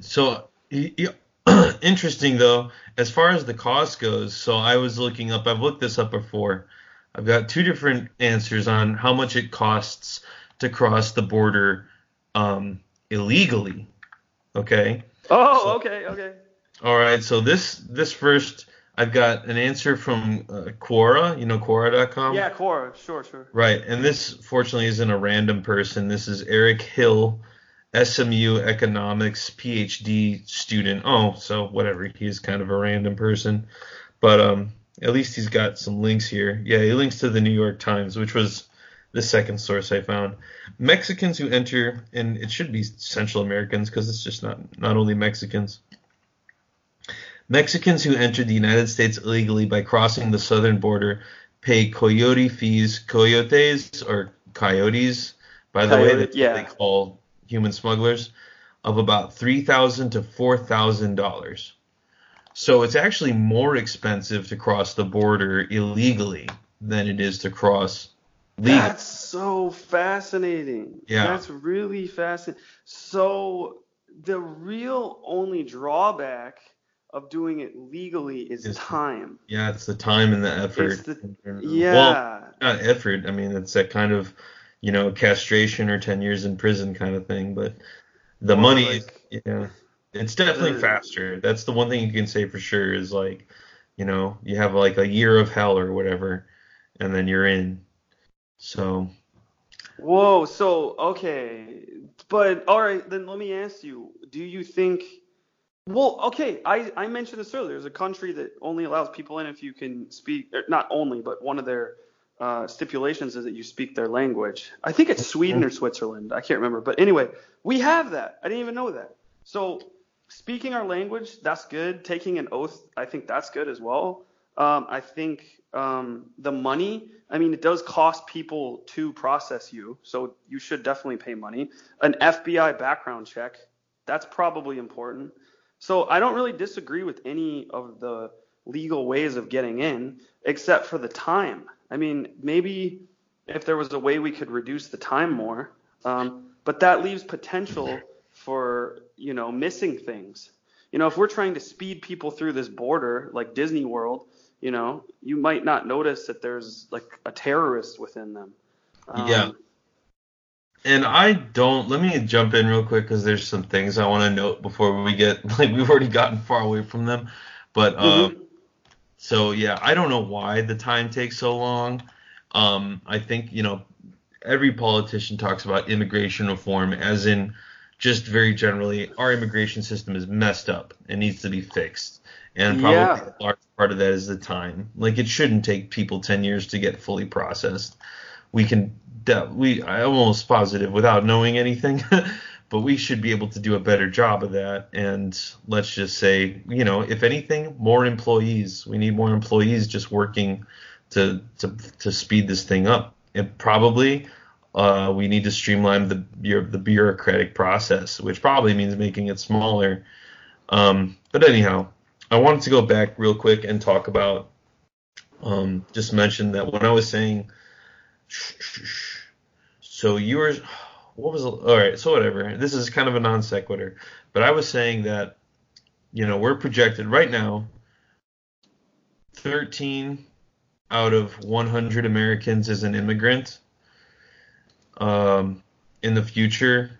So interesting though, as far as the cost goes. So I've looked this up before. I've got two different answers on how much it costs to cross the border illegally. Okay. Okay. All right. So this first. I've got an answer from Quora, you know, Quora.com? Yeah, Quora, sure. Right, and this, fortunately, isn't a random person. This is Eric Hill, SMU economics PhD student. Oh, so whatever, he's kind of a random person. But at least he's got some links here. Yeah, he links to the New York Times, which was the second source I found. Mexicans who enter, and it should be Central Americans because it's just not only Mexicans. Mexicans who entered the United States illegally by crossing the southern border pay coyote fees, coyotes, by the way, that's what they call human smugglers, of about $3,000 to $4,000. So it's actually more expensive to cross the border illegally than it is to cross legally. That's so fascinating. Yeah. That's really fascinating. So the real only drawback of doing it legally is time. Yeah, it's the time and the effort. Well, not effort. I mean, it's that kind of, you know, castration or 10 years in prison kind of thing. But the money, it's definitely faster. That's the one thing you can say for sure is, like, you know, you have like a year of hell or whatever, and then you're in. So. Whoa. So, okay. But all right, then let me ask you, do you think, well, okay, I mentioned this earlier. There's a country that only allows people in if you can speak, not only, but one of their stipulations is that you speak their language. I think it's Sweden or Switzerland. I can't remember. But anyway, we have that. I didn't even know that. So speaking our language, that's good. Taking an oath, I think that's good as well. I think the money, I mean, it does cost people to process you, so you should definitely pay money. An FBI background check, that's probably important. So I don't really disagree with any of the legal ways of getting in, except for the time. I mean, maybe if there was a way we could reduce the time more, but that leaves potential for, you know, missing things. You know, if we're trying to speed people through this border, like Disney World, you know, you might not notice that there's like a terrorist within them. Yeah. And let me jump in real quick because there's some things I want to note before we get, like, we've already gotten far away from them. But, so yeah, I don't know why the time takes so long. I think, you know, every politician talks about immigration reform, as in just very generally, our immigration system is messed up and needs to be fixed. And probably a large part of that is the time. Like, it shouldn't take people 10 years to get fully processed. I'm almost positive, without knowing anything, but we should be able to do a better job of that. And let's just say, you know, if anything, more employees. We need more employees just working to speed this thing up. And probably we need to streamline the bureaucratic process, which probably means making it smaller. But anyhow, I wanted to go back real quick and talk about just mention that when I was saying – so you were, what was, all right, so whatever, this is kind of a non sequitur, but I was saying that, you know, we're projected right now 13 out of 100 Americans is an immigrant. In the future,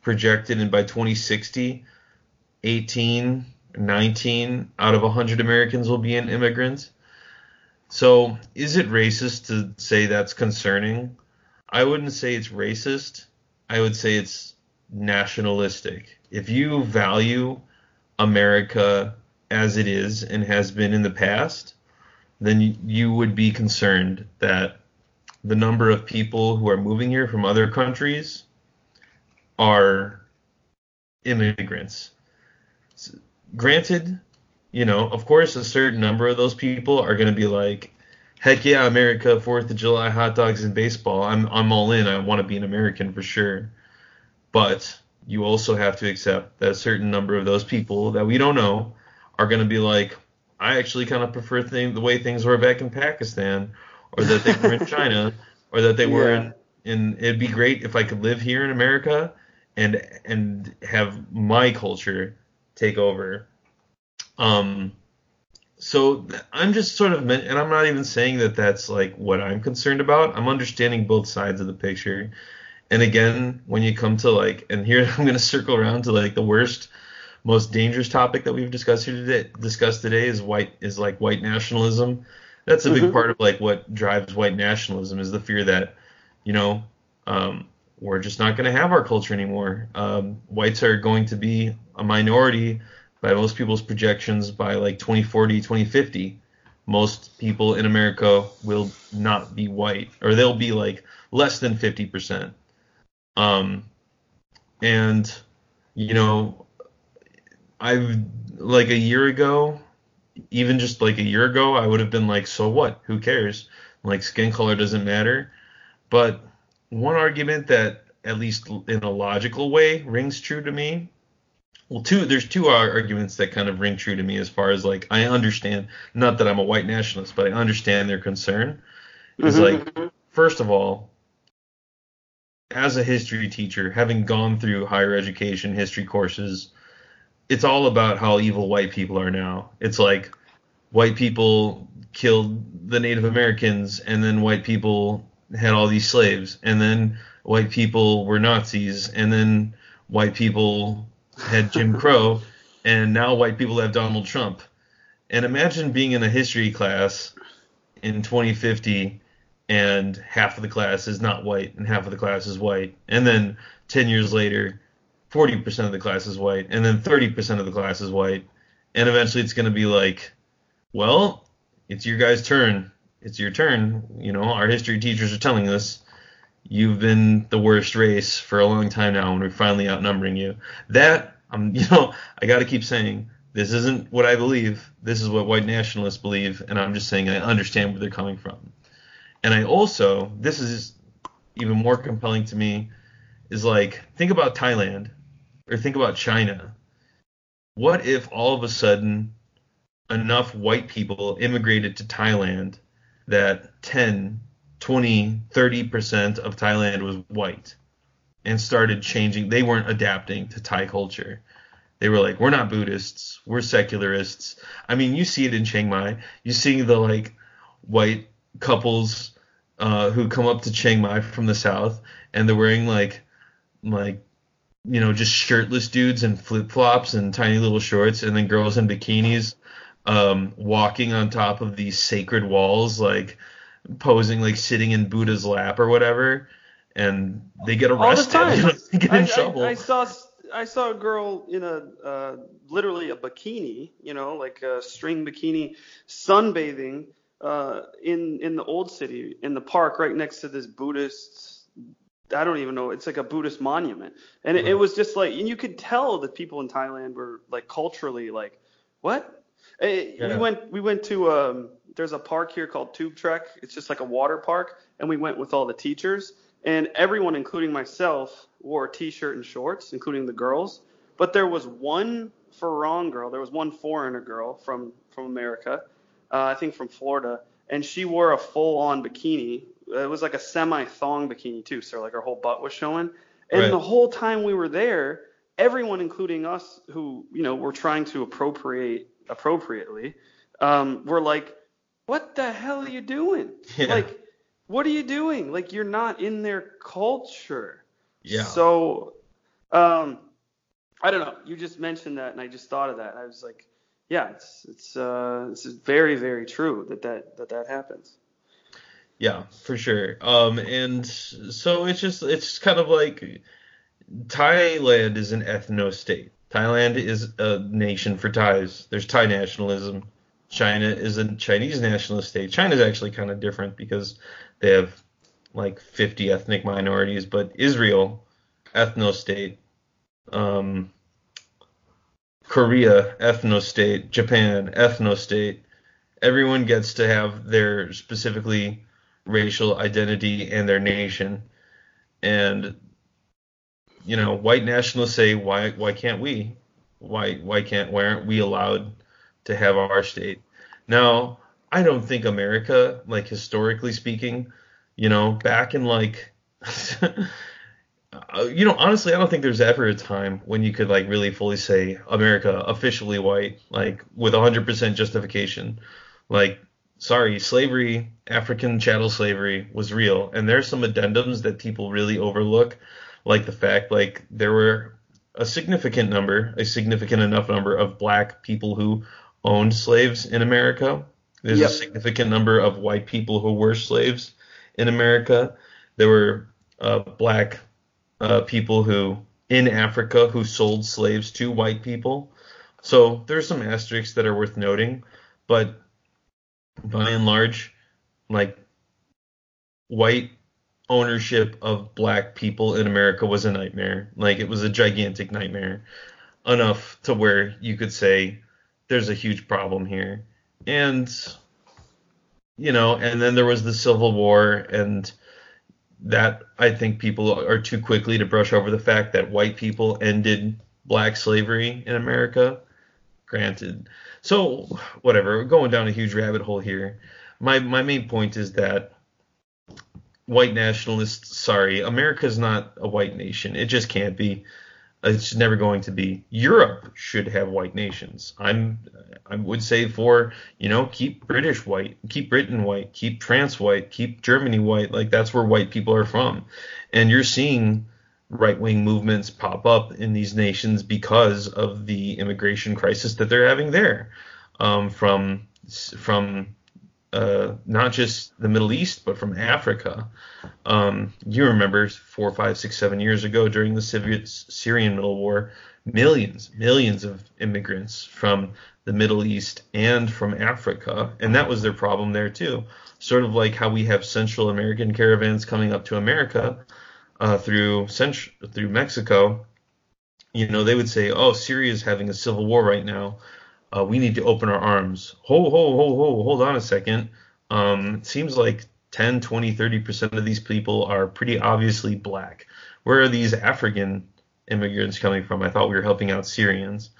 projected, and by 2060, 19 out of 100 Americans will be an immigrant. So is it racist to say that's concerning? I wouldn't say it's racist. I would say it's nationalistic. If you value America as it is and has been in the past, then you would be concerned that the number of people who are moving here from other countries are immigrants. Granted, you know, of course, a certain number of those people are going to be like, heck yeah, America, 4th of July, hot dogs and baseball. I'm all in. I want to be an American for sure. But you also have to accept that a certain number of those people that we don't know are going to be like, I actually kind of prefer the way things were back in Pakistan, or that they were in China, or that they were in it'd be great if I could live here in America and have my culture take over. So I'm just sort of, and I'm not even saying that that's like what I'm concerned about. I'm understanding both sides of the picture. And again, when you come to like, and here I'm going to circle around to like the worst, most dangerous topic that we've discussed here today, is like white nationalism. That's a big part of like what drives white nationalism is the fear that, you know, we're just not going to have our culture anymore. Whites are going to be a minority by most people's projections by like 2040, 2050, most people in America will not be white, or they'll be like less than 50%. And, you know, I've like a year ago, even just like a year ago, I would have been like, so what? Who cares? Like, skin color doesn't matter. But one argument that, at least in a logical way, rings true to me. Well, there's two arguments that kind of ring true to me as far as, like, I understand, not that I'm a white nationalist, but I understand their concern. It's like, first of all, as a history teacher, having gone through higher education history courses, it's all about how evil white people are now. It's like white people killed the Native Americans, and then white people had all these slaves, and then white people were Nazis, and then white people had Jim Crow, and now white people have Donald Trump. And imagine being in a history class in 2050 and half of the class is not white and half of the class is white. And then 10 years later, 40% of the class is white, and then 30% of the class is white. And eventually it's going to be like, well, it's your guys' turn. It's your turn. You know, our history teachers are telling us you've been the worst race for a long time now, and we're finally outnumbering you. That, I got to keep saying, this isn't what I believe. This is what white nationalists believe, and I'm just saying I understand where they're coming from. And I also, this is even more compelling to me, is like, think about Thailand or think about China. What if all of a sudden enough white people immigrated to Thailand that 10, 20, 30% of Thailand was white and started changing? They weren't adapting to Thai culture. They were like, we're not Buddhists, we're secularists. I mean, you see it in Chiang Mai. You see the like white couples who come up to Chiang Mai from the south, and they're wearing just shirtless dudes and flip-flops and tiny little shorts, and then girls in bikinis walking on top of these sacred walls, like posing, like sitting in Buddha's lap or whatever, and they get arrested. All the time. They get in trouble. I saw a girl in literally a bikini, like a string bikini, sunbathing in the old city, in the park right next to this Buddhist, I don't even know, it's like a Buddhist monument. And it was just like, and you could tell that people in Thailand were like culturally like, what? Yeah. We went to there's a park here called Tube Trek. It's just like a water park, and we went with all the teachers, and everyone, including myself, wore a t-shirt and shorts, including the girls. But there was one foreigner girl from America, I think from Florida, and she wore a full-on bikini. It was like a semi-thong bikini too, so like her whole butt was showing. And right. The whole time we were there, everyone, including us, who were trying to appropriate appropriately, were like, "What the hell are you doing? Yeah. Like, what are you doing? Like, you're not in their culture." Yeah. So, I don't know. You just mentioned that, and I just thought of that. I was like, yeah, it's very, very true that happens. Yeah, for sure. And so it's kind of like Thailand is an ethno state. Thailand is a nation for Thais. There's Thai nationalism. China is a Chinese nationalist state. China is actually kind of different because they have like 50 ethnic minorities, but Israel, ethno state. Korea, ethno-state. Japan, ethno-state. Everyone gets to have their specifically racial identity and their nation. And, white nationalists say, why can't we? Why aren't we allowed to have our state? Now, I don't think America, like historically speaking, back in like... honestly, I don't think there's ever a time when you could like really fully say America officially white, like with 100% justification. Like, sorry, slavery, African chattel slavery was real. And there's some addendums that people really overlook, like the fact like there were a significant enough number of black people who owned slaves in America. There's a significant number of white people who were slaves in America. There were black people who in Africa who sold slaves to white people. So there's some asterisks that are worth noting, but by and large, like white ownership of black people in America was a nightmare. Like it was a gigantic nightmare, enough to where you could say there's a huge problem here. And, you know, and then there was the Civil War, and that I think people are too quickly to brush over the fact that white people ended black slavery in America. Granted. So whatever, we're going down a huge rabbit hole here. My main point is that white nationalists, sorry, America's not a white nation. It just can't be. It's never going to be. Europe should have white nations. I would say for, you know, keep British white, keep Britain white, keep France white, keep Germany white. Like, that's where white people are from. And you're seeing right-wing movements pop up in these nations because of the immigration crisis that they're having there, from not just the Middle East, but from Africa. You remember 4, 5, 6, 7 years ago during the Syrian Middle War, millions of immigrants from the Middle East and from Africa. And that was their problem there too. Sort of like how we have Central American caravans coming up to America through Mexico. You know, they would say, oh, Syria is having a civil war right now. We need to open our arms. Hold on a second. It seems like 10, 20, 30% of these people are pretty obviously black. Where are these African immigrants coming from? I thought we were helping out Syrians.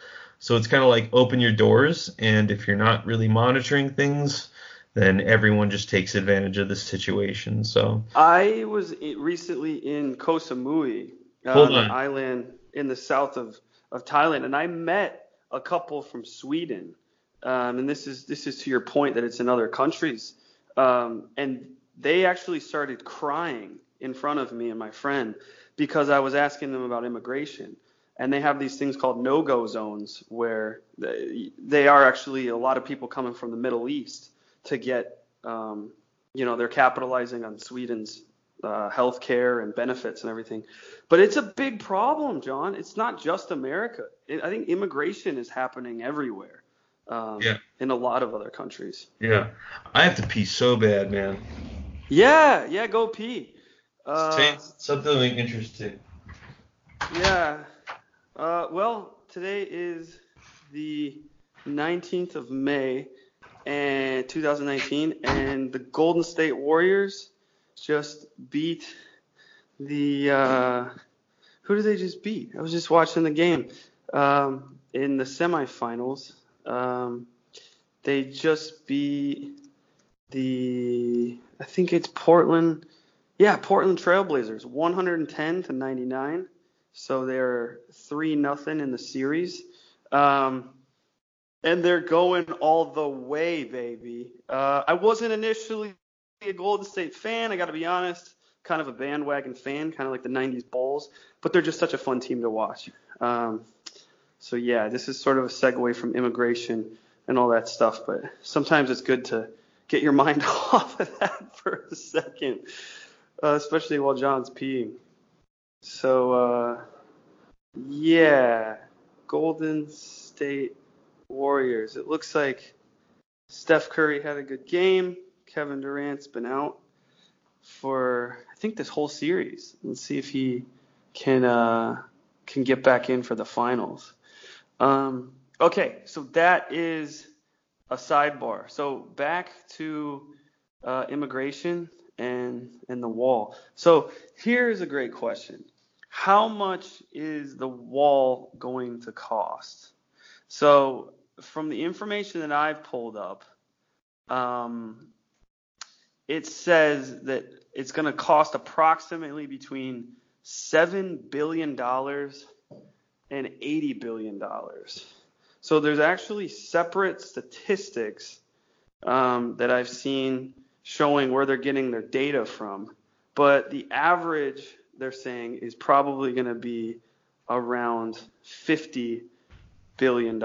So it's kind of like, open your doors, and if you're not really monitoring things, then everyone just takes advantage of the situation. So I was recently in Koh Samui, an island in the south of Thailand, and I met a couple from Sweden, and this is to your point that it's in other countries, and they actually started crying in front of me and my friend because I was asking them about immigration. And they have these things called no-go zones where they are actually a lot of people coming from the Middle East to get, you know, they're capitalizing on Sweden's health care and benefits and everything. But it's a big problem, John. It's not just America. I think immigration is happening everywhere, in a lot of other countries. Yeah. I have to pee so bad, man. Yeah, go pee. Something interesting. Yeah. Well, today is the 19th of May, 2019, and the Golden State Warriors just beat the who did they just beat? I was just watching the game in the semifinals. They just beat I think it's Portland. Yeah, Portland Trailblazers, 110-99. So they're 3-0 in the series, and they're going all the way, baby. I wasn't initially a Golden State fan, I got to be honest, kind of a bandwagon fan, kind of like the 90s Bulls, but they're just such a fun team to watch. So yeah, this is sort of a segue from immigration and all that stuff, but sometimes it's good to get your mind off of that for a second, especially while John's peeing. So yeah, Golden State Warriors. It looks like Steph Curry had a good game. Kevin Durant's been out for, I think, this whole series. Let's see if he can get back in for the finals. Okay, so that is a sidebar. So back to immigration and the wall. So here's a great question. How much is the wall going to cost? So from the information that I've pulled up, it says that it's going to cost approximately between $7 billion and $80 billion. So there's actually separate statistics that I've seen showing where they're getting their data from. But the average, they're saying, is probably going to be around $50 billion.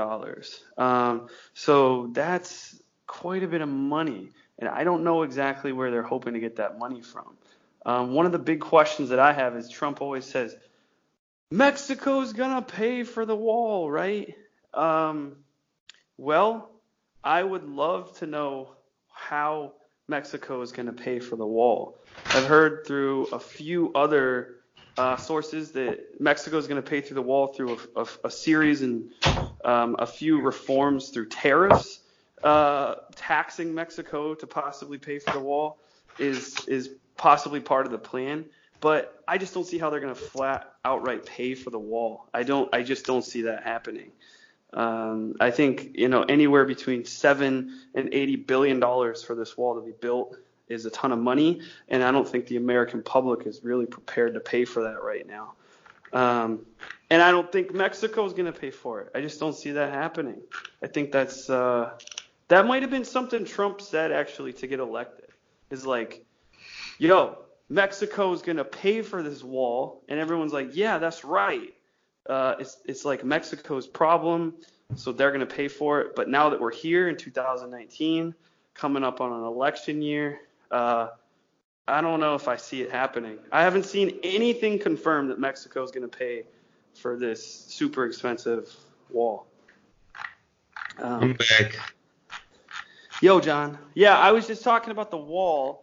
So that's quite a bit of money. And I don't know exactly where they're hoping to get that money from. One of the big questions that I have is Trump always says, Mexico's going to pay for the wall, right? Well, I would love to know how Mexico is going to pay for the wall. I've heard through a few other sources that Mexico is going to pay through the wall through a series in a few reforms through tariffs, taxing Mexico to possibly pay for the wall is possibly part of the plan. But I just don't see how they're going to flat outright pay for the wall. I just don't see that happening. I think, anywhere between $7 and $80 billion for this wall to be built is a ton of money. And I don't think the American public is really prepared to pay for that right now. And I don't think Mexico is going to pay for it. I just don't see that happening. I think that's, that might've been something Trump said actually to get elected, is like, Mexico is going to pay for this wall. And everyone's like, yeah, that's right. It's like Mexico's problem, so they're going to pay for it. But now that we're here in 2019, coming up on an election year, I don't know if I see it happening. I haven't seen anything confirmed that Mexico is going to pay for this super expensive wall. I'm back. Yo, John. Yeah, I was just talking about the wall.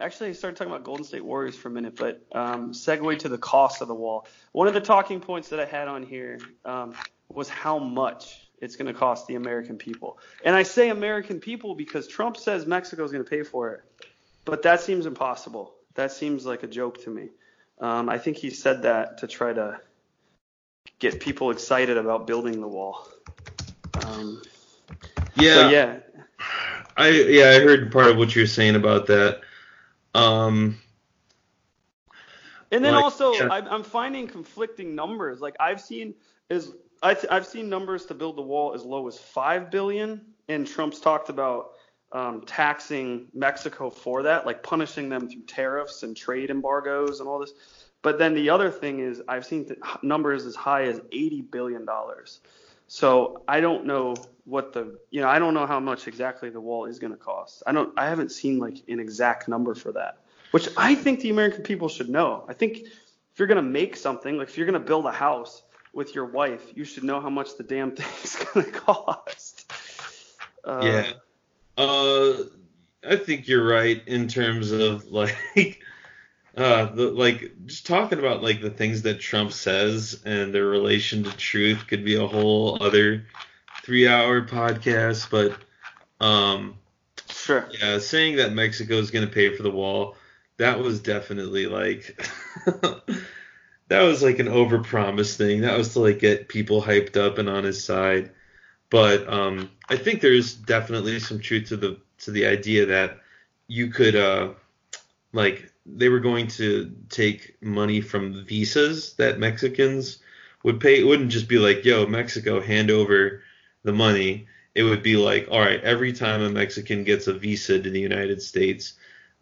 Actually, I started talking about Golden State Warriors for a minute, but segue to the cost of the wall. One of the talking points that I had on here was how much it's going to cost the American people. And I say American people because Trump says Mexico is going to pay for it, but that seems impossible. That seems like a joke to me. I think he said that to try to get people excited about building the wall. I heard part of what you were saying about that. And then also, yeah. I'm finding conflicting numbers. Like I've seen numbers to build the wall as low as $5 billion, and Trump's talked about taxing Mexico for that, like punishing them through tariffs and trade embargoes and all this. But then the other thing is, I've seen numbers as high as $80 billion. So I don't know what the I don't know how much exactly the wall is going to cost. I haven't seen like an exact number for that, which I think the American people should know. I think if you're going to make something, like if you're going to build a house with your wife, you should know how much the damn thing's going to cost. I think you're right in terms of just talking about like the things that Trump says and their relation to truth could be a whole other 3-hour podcast, but sure. Yeah, saying that Mexico is going to pay for the wall, that was definitely like that was like an overpromise thing. That was to like get people hyped up and on his side. But I think there's definitely some truth to the idea that you could they were going to take money from visas that Mexicans would pay. It wouldn't just be like, yo, Mexico, hand over the money. It would be like, all right, every time a Mexican gets a visa to the United States,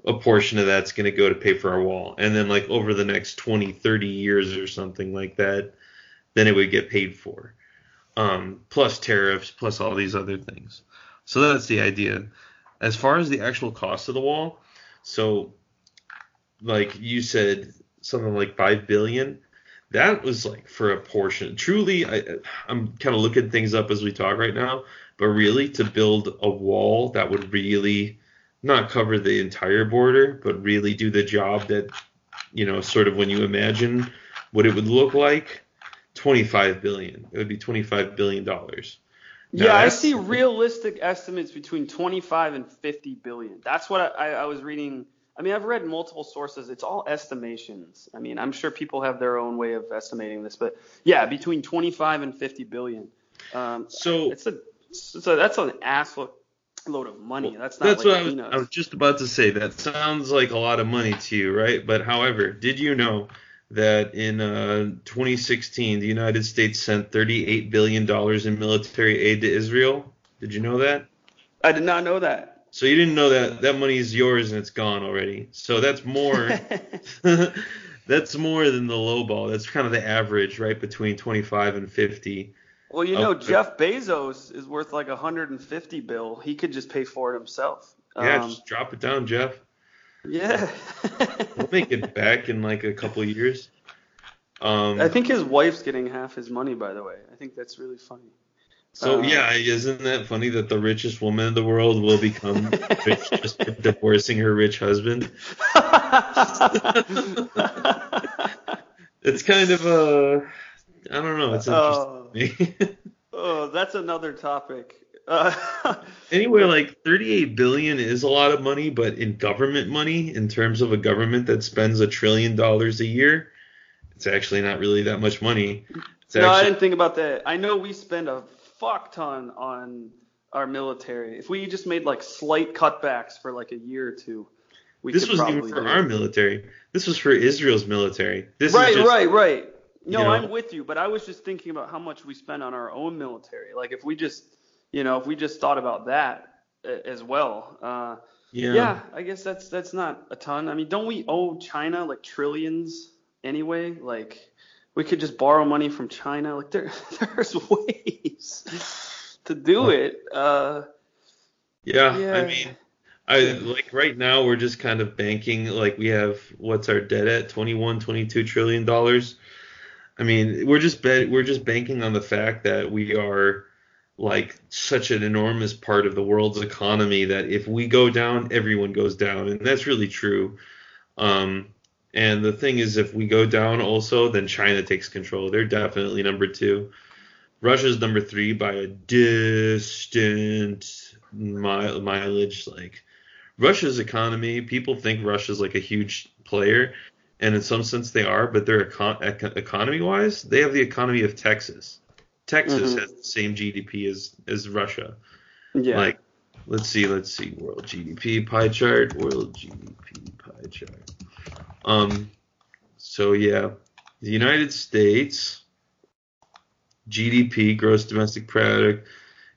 a portion of that's going to go to pay for our wall. And then like over the next 20, 30 years or something like that, then it would get paid for. Plus tariffs, plus all these other things. So that's the idea. As far as the actual cost of the wall, so like you said, something like $5 billion. That was like for a portion. Truly, I'm kind of looking things up as we talk right now. But really, to build a wall that would really not cover the entire border, but really do the job that sort of when you imagine what it would look like, $25 billion. It would be $25 billion. Yeah, I see realistic estimates between 25 and 50 billion. That's what I was reading. I mean, I've read multiple sources. It's all estimations. I mean, I'm sure people have their own way of estimating this, but yeah, between 25 and 50 billion. So that's an assload of money. I was just about to say. That sounds like a lot of money to you, right? But however, did you know that in 2016, the United States sent $38 billion in military aid to Israel? Did you know that? I did not know that. So you didn't know that that money is yours and it's gone already. So that's more that's more than the low ball. That's kind of the average, right, between 25 and 50. Well, Jeff Bezos is worth like $150 billion. He could just pay for it himself. Yeah, just drop it down, Jeff. Yeah. We'll make it back in like a couple of years. I think his wife's getting half his money, by the way. I think that's really funny. So, yeah, isn't that funny that the richest woman in the world will become rich just by divorcing her rich husband? It's kind of I don't know. It's interesting to me. Oh, that's another topic. Anyway, like $38 billion is a lot of money, but in government money, in terms of a government that spends $1 trillion a year, it's actually not really that much money. I didn't think about that. I know we spend a fuck ton on our military. If we just made like slight cutbacks for like a year or two, this wasn't even for our military. This was for Israel's military. Right. No, I'm with you, but I was just thinking about how much we spend on our own military. Like if we just, if we just thought about that as well. Yeah, I guess that's not a ton. I mean, don't we owe China like trillions anyway? Like we could just borrow money from China. Like there's ways to do it. I mean, like right now we're just kind of banking, like we have, what's our debt at? $22 trillion. I mean, we're just banking on the fact that we are like such an enormous part of the world's economy that if we go down, everyone goes down, and that's really true. And the thing is, if we go down also, then China takes control. They're definitely number two. Russia's number three by a distant mileage. Like Russia's economy, people think Russia's like a huge player. And in some sense they are, but their economy-wise, they have the economy of Texas. Texas has the same GDP as Russia. Yeah. Like, let's see, world GDP pie chart. So yeah, the United States GDP, gross domestic product,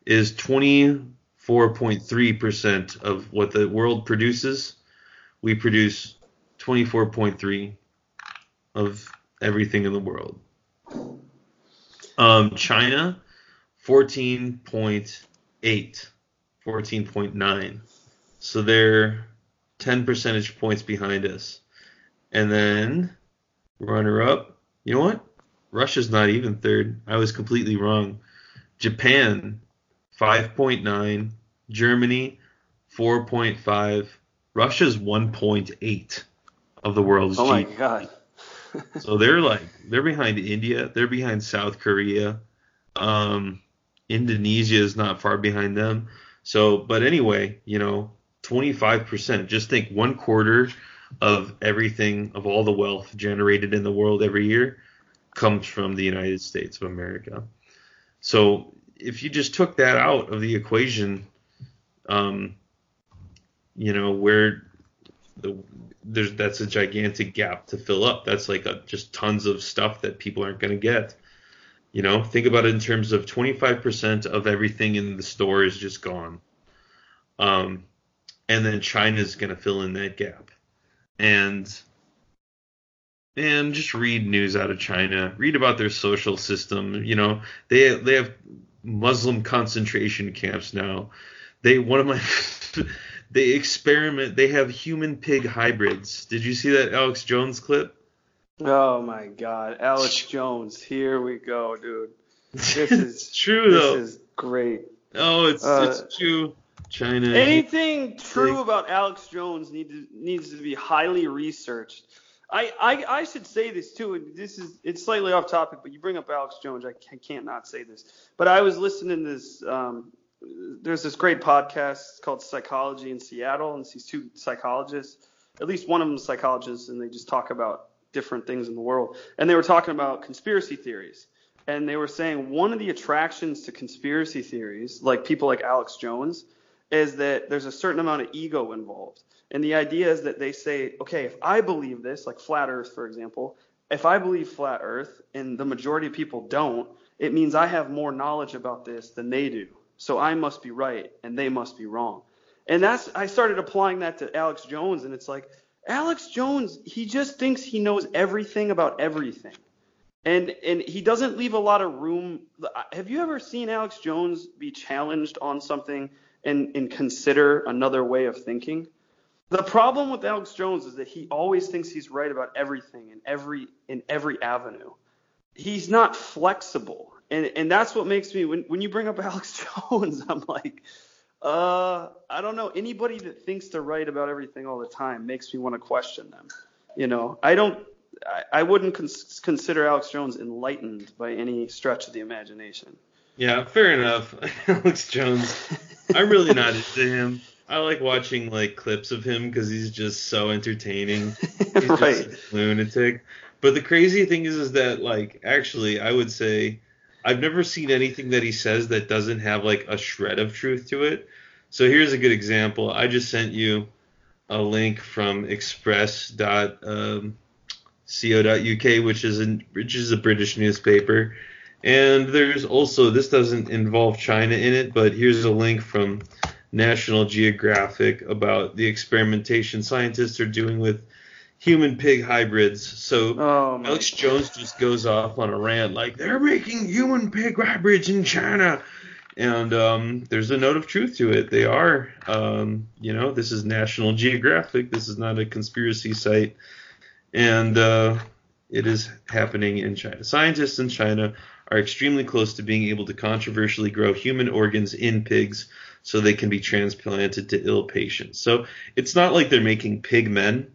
is 24.3% of what the world produces. We produce 24.3 of everything in the world. China, 14.8, 14.9. So they're 10 percentage points behind us. And then runner up, you know what? Russia's not even third. I was completely wrong. Japan, 5.9. Germany, 4.5. Russia's 1.8. of the world's GDP. Oh my God. So they're behind India, they're behind South Korea. Indonesia is not far behind them. So, but anyway, 25%, just think 1/4 of everything, of all the wealth generated in the world every year comes from the United States of America. So if you just took that out of the equation, that's a gigantic gap to fill up. That's like just tons of stuff that people aren't going to get. Think about it in terms of 25% of everything in the store is just gone. And then China's going to fill in that gap. And just read news out of China. Read about their social system. They have Muslim concentration camps now. They experiment. They have human-pig hybrids. Did you see that Alex Jones clip? Oh, my God. Alex Jones. Here we go, dude. This is true, though. This is great. Oh, it's true. China. Anything true about Alex Jones needs to be highly researched. I should say this, too. It's slightly off topic, but you bring up Alex Jones. I can't not say this. But I was listening to this there's this great podcast called Psychology in Seattle, and it's these two psychologists, at least one of them is a psychologist, and they just talk about different things in the world. And they were talking about conspiracy theories, and they were saying one of the attractions to conspiracy theories, like people like Alex Jones, is that there's a certain amount of ego involved. And the idea is that they say, okay, if I believe this, like flat earth, for example, if I believe flat earth and the majority of people don't, it means I have more knowledge about this than they do. So I must be right and they must be wrong. And I started applying that to Alex Jones, and it's like Alex Jones, he just thinks he knows everything about everything. And he doesn't leave a lot of room. Have you ever seen Alex Jones be challenged on something and consider another way of thinking? The problem with Alex Jones is that he always thinks he's right about everything in every avenue. He's not flexible. And that's what makes me, when you bring up Alex Jones, I'm like, I don't know. Anybody that thinks they're right about everything all the time makes me want to question them. I wouldn't consider Alex Jones enlightened by any stretch of the imagination. Yeah, fair enough. Alex Jones, I'm really not into him. I like watching like clips of him because he's just so entertaining. He's right. Just a lunatic. But the crazy thing is that like actually I would say I've never seen anything that he says that doesn't have like a shred of truth to it. So here's a good example. I just sent you a link from express.co.uk, which is a British newspaper. And there's also, this doesn't involve China in it, but here's a link from National Geographic about the experimentation scientists are doing with human-pig hybrids. So Alex Jones just goes off on a rant like, they're making human-pig hybrids in China. And there's a note of truth to it. They are. This is National Geographic. This is not a conspiracy site. And it is happening in China. Scientists in China are extremely close to being able to controversially grow human organs in pigs so they can be transplanted to ill patients. So it's not like they're making pig men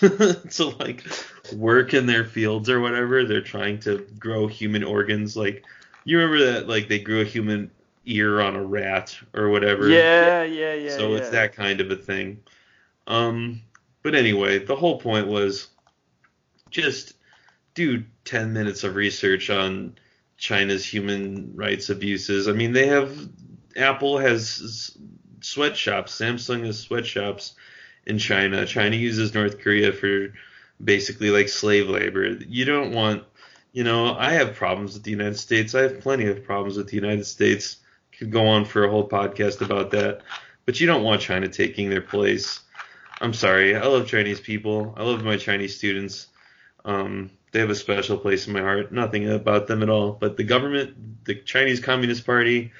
to like work in their fields or whatever. They're trying to grow human organs. Like, you remember that like they grew a human ear on a rat or whatever? Yeah. So it's that kind of a thing. But anyway, the whole point was just do 10 minutes of research on China's human rights abuses. I mean, they have Apple has sweatshops, Samsung has sweatshops in China. China uses North Korea for basically like slave labor. You don't want, I have problems with the United States. I have plenty of problems with the United States. Could go on for a whole podcast about that. But you don't want China taking their place. I'm sorry. I love Chinese people. I love my Chinese students. They have a special place in my heart. Nothing about them at all. But the government, the Chinese Communist Party,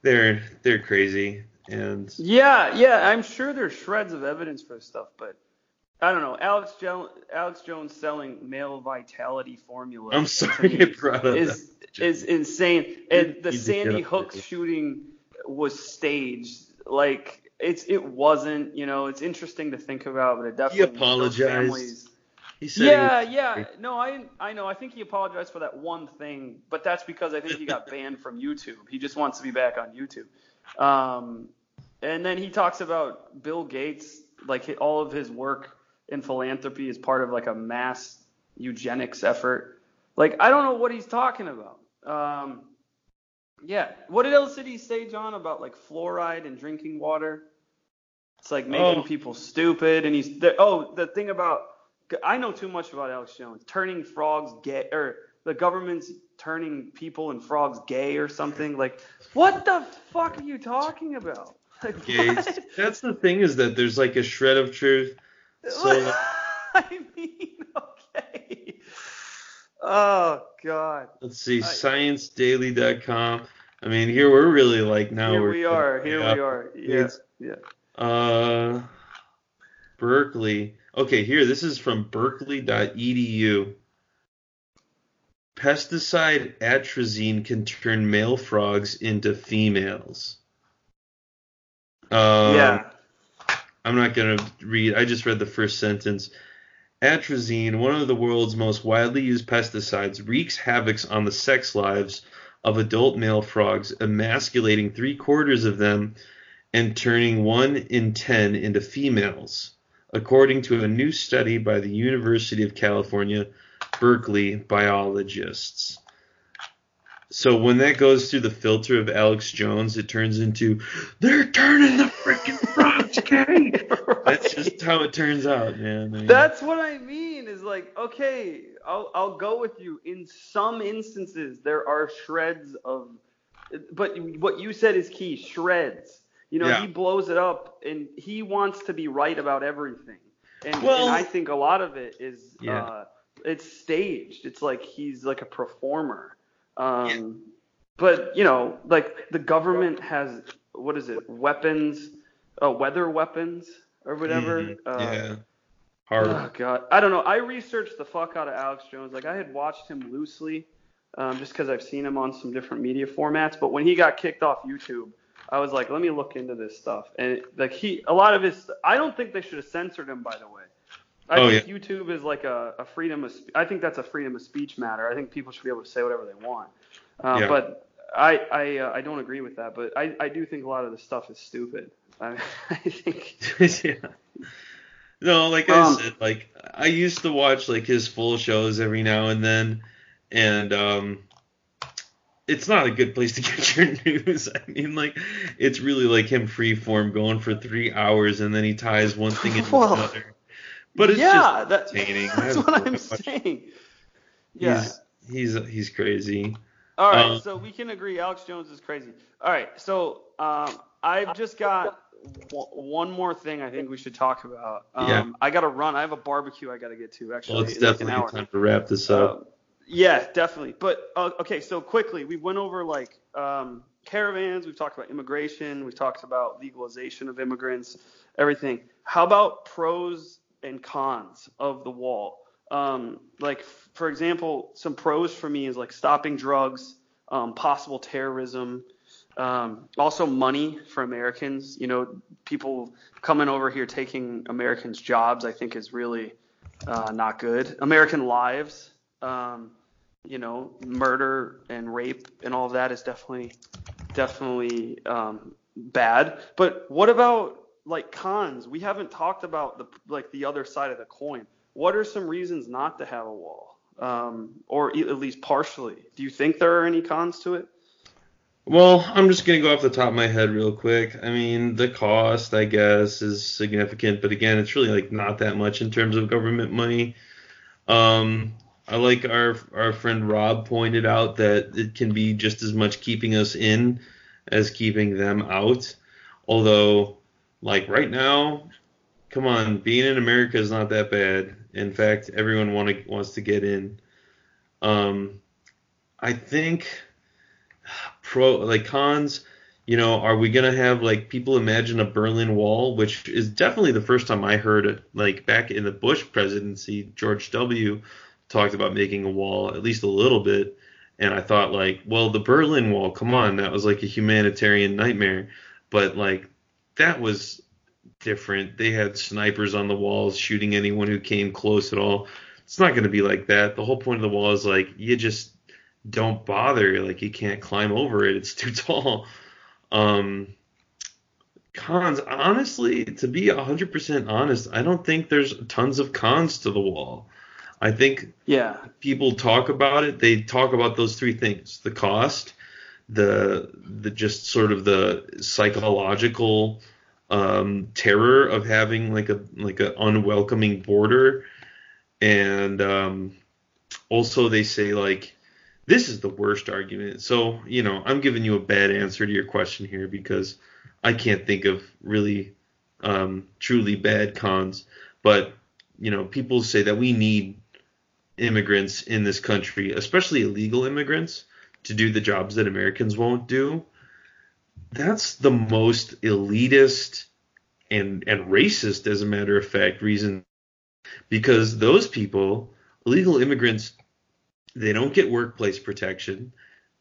they're crazy. And yeah, I'm sure there's shreds of evidence for this stuff, but I don't know. Alex Jones selling male vitality formula. I'm sorry, it brought up is insane. And the Sandy Hook shooting was staged. Like it wasn't. It's interesting to think about, but it definitely. He apologized. Yeah. No, I know. I think he apologized for that one thing, but that's because I think he got banned from YouTube. He just wants to be back on YouTube. And then he talks about Bill Gates, like all of his work in philanthropy is part of like a mass eugenics effort. Like, I don't know what he's talking about. What did Ellis City say, John, about like fluoride in drinking water? It's like making people stupid. And the thing about I know too much about Alex Jones. Turning frogs gay, or the government's turning people and frogs gay or something. Like, what the fuck are you talking about? Like, gays. That's the thing, is that there's like a shred of truth. So I mean, okay. Oh God. Let's see, ScienceDaily.com. I mean, here we're really like now. Here we are. Yeah. Berkeley. Okay, here, this is from berkeley.edu. Pesticide atrazine can turn male frogs into females. I'm not going to read. I just read the first sentence. Atrazine, one of the world's most widely used pesticides, wreaks havoc on the sex lives of adult male frogs, emasculating 3/4 of them and turning 1 in 10 into females, according to a new study by the University of California, Berkeley biologists. So when that goes through the filter of Alex Jones, it turns into, they're turning the freaking frogs gay. Right. That's just how it turns out, man. That's what I mean, is like, okay, I'll go with you. In some instances, there are shreds of, but what you said is key, shreds. He blows it up, and he wants to be right about everything. And I think a lot of it is it's staged. It's like he's like a performer. But, like the government has, what is it, weapons, weather weapons or whatever. Hard. Oh, God. I don't know. I researched the fuck out of Alex Jones. Like, I had watched him loosely just because I've seen him on some different media formats. But when he got kicked off YouTube, I was like, let me look into this stuff. And I don't think they should have censored him, by the way. I think YouTube is like a freedom of, I think that's a freedom of speech matter. I think people should be able to say whatever they want. But I don't agree with that, but I do think a lot of the stuff is stupid. I think. Yeah. No, like I said, like I used to watch like his full shows every now and then, and it's not a good place to get your news. I mean, like it's really like him freeform going for 3 hours, and then he ties one thing into another. But it's just entertaining. That's what I'm saying. Yeah, he's crazy. All right, so we can agree Alex Jones is crazy. All right, so I've just got one more thing I think we should talk about. I got to run. I have a barbecue I got to get to, actually. Well, it's definitely like time to wrap this up. Yeah, definitely. But, okay, so quickly, we went over, like, caravans. We've talked about immigration. We've talked about legalization of immigrants, everything. How about pros and cons of the wall? Like, for example, some pros for me is like stopping drugs, possible terrorism, also money for Americans. You know, people coming over here taking Americans' jobs, I think is really not good. American lives, you know, murder and rape and all of that is definitely bad. But what about like cons? We haven't talked about the other side of the coin. What are some reasons not to have a wall, or at least partially? Do you think there are any cons to it? Well, I'm just going to go off the top of my head real quick. I mean, the cost, I guess, is significant. But, again, it's really, like, not that much in terms of government money. I like our friend Rob pointed out that it can be just as much keeping us in as keeping them out. Although, like, right now, come on, being in America is not that bad. In fact, everyone wants to get in. I think cons, you know, are we going to have like people imagine a Berlin Wall, which is definitely the first time I heard it, like back in the Bush presidency, George W. talked about making a wall at least a little bit. And I thought like, well, the Berlin Wall, come on, that was like a humanitarian nightmare. But like that was different. They had snipers on the walls shooting anyone who came close at all. It's not going to be like that. The whole point of the wall is like you just don't bother. Like you can't climb over it. It's too tall. Cons, honestly, to be 100% honest, I don't think there's tons of cons to the wall. I think people talk about it. They talk about those three things: the cost, the just sort of the psychological terror of having like a unwelcoming border, and also they say like this is the worst argument. So, you know, I'm giving you a bad answer to your question here because I can't think of really truly bad cons. But, you know, people say that we need immigrants in this country, especially illegal immigrants, to do the jobs that Americans won't do. That's the most elitist and racist, as a matter of fact, reason, because those people, illegal immigrants, they don't get workplace protection.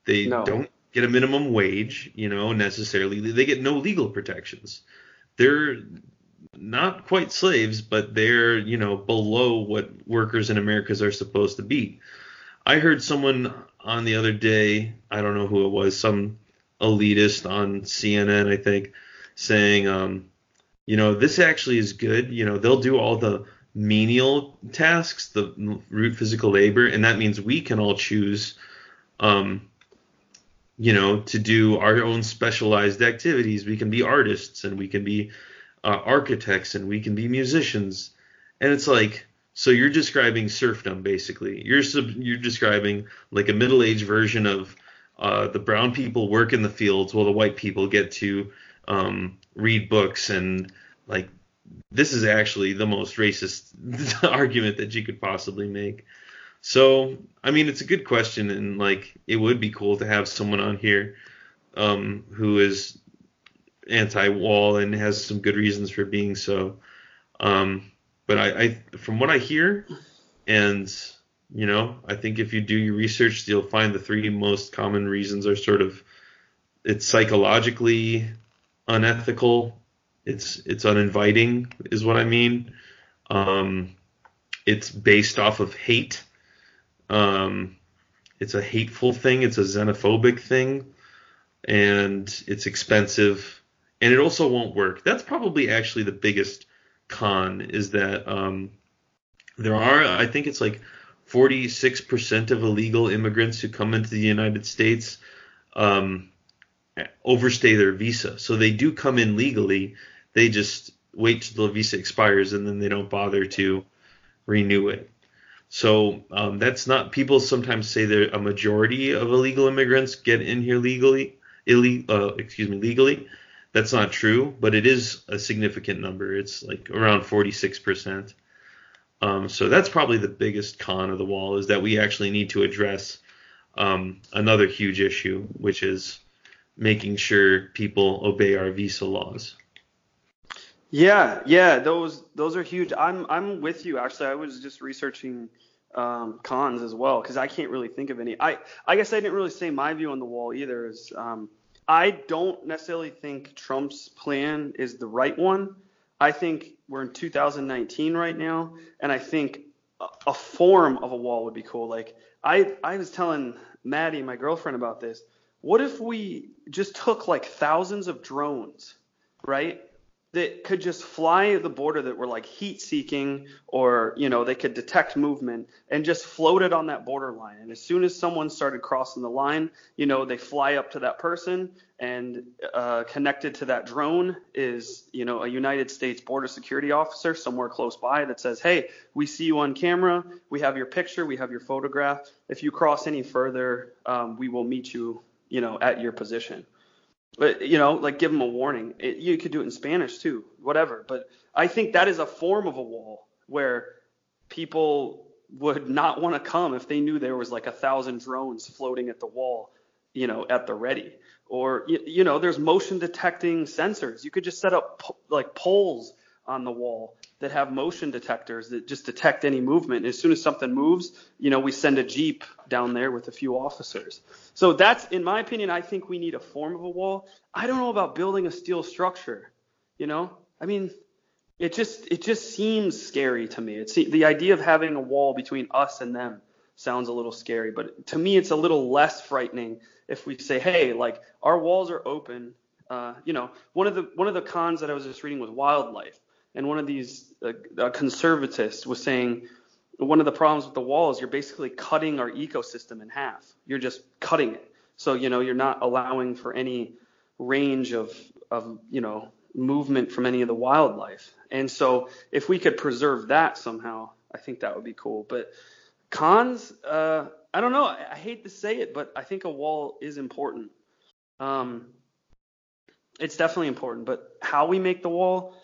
They don't get a minimum wage, you know, necessarily. They get no legal protections. They're not quite slaves, but they're, you know, below what workers in America are supposed to be. I heard someone on the other day, I don't know who it was, some elitist on CNN, I think, saying, you know, this actually is good. You know, they'll do all the menial tasks, the root physical labor, and that means we can all choose, you know, to do our own specialized activities. We can be artists, and we can be architects, and we can be musicians. And it's like, so you're describing serfdom, basically. You're describing like a middle-aged version of the brown people work in the fields while the white people get to read books. And like, this is actually the most racist argument that you could possibly make. So, I mean, it's a good question. And like, it would be cool to have someone on here who is anti-wall and has some good reasons for being so. But I from what I hear, and you know, I think if you do your research, you'll find the three most common reasons are sort of it's psychologically unethical, it's uninviting is what I mean. It's based off of hate. It's a hateful thing. It's a xenophobic thing. and it's expensive, and it also won't work. That's probably actually the biggest con, is that there are, I think it's like 46% of illegal immigrants who come into the United States overstay their visa. So they do come in legally. They just wait till the visa expires, and then they don't bother to renew it. So that's not – people sometimes say that a majority of illegal immigrants get in here legally. That's not true, but it is a significant number. It's like around 46%. So that's probably the biggest con of the wall, is that we actually need to address another huge issue, which is making sure people obey our visa laws. Yeah, those are huge. I'm with you. Actually, I was just researching cons as well, because I can't really think of any. I guess I didn't really say my view on the wall either. Is I don't necessarily think Trump's plan is the right one. I think we're in 2019 right now, and I think a form of a wall would be cool. Like I was telling Maddie, my girlfriend, about this. What if we just took like thousands of drones, right, that could just fly the border, that were like heat-seeking, or, you know, they could detect movement, and just float it on that borderline. And as soon as someone started crossing the line, you know, they fly up to that person, and connected to that drone is, you know, a United States border security officer somewhere close by that says, hey, we see you on camera. We have your picture. We have your photograph. If you cross any further, we will meet you, you know, at your position. But, you know, like give them a warning. You could do it in Spanish too, whatever. But I think that is a form of a wall where people would not want to come if they knew there was like 1,000 drones floating at the wall, you know, at the ready. Or, you know, there's motion detecting sensors. You could just set up like poles on the wall that have motion detectors that just detect any movement. And as soon as something moves, you know, we send a Jeep down there with a few officers. So that's, in my opinion, I think we need a form of a wall. I don't know about building a steel structure, you know? I mean, it just seems scary to me. It's the idea of having a wall between us and them sounds a little scary, but to me it's a little less frightening if we say, hey, like our walls are open. You know, one of the cons that I was just reading was wildlife. And one of these conservatists was saying one of the problems with the wall is you're basically cutting our ecosystem in half. You're just cutting it. So, you know, you're not allowing for any range of, you know, movement from any of the wildlife. And so if we could preserve that somehow, I think that would be cool. But cons, I don't know. I hate to say it, but I think a wall is important. It's definitely important. But how we make the wall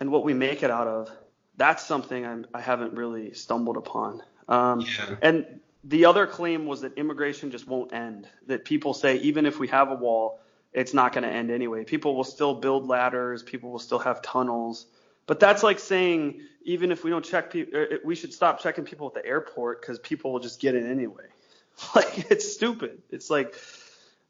and what we make it out of, that's something I haven't really stumbled upon. Yeah. And the other claim was that immigration just won't end, that people say even if we have a wall, it's not going to end anyway. People will still build ladders. People will still have tunnels. But that's like saying even if we don't check people, we should stop checking people at the airport because people will just get in anyway. Like, it's stupid. It's like,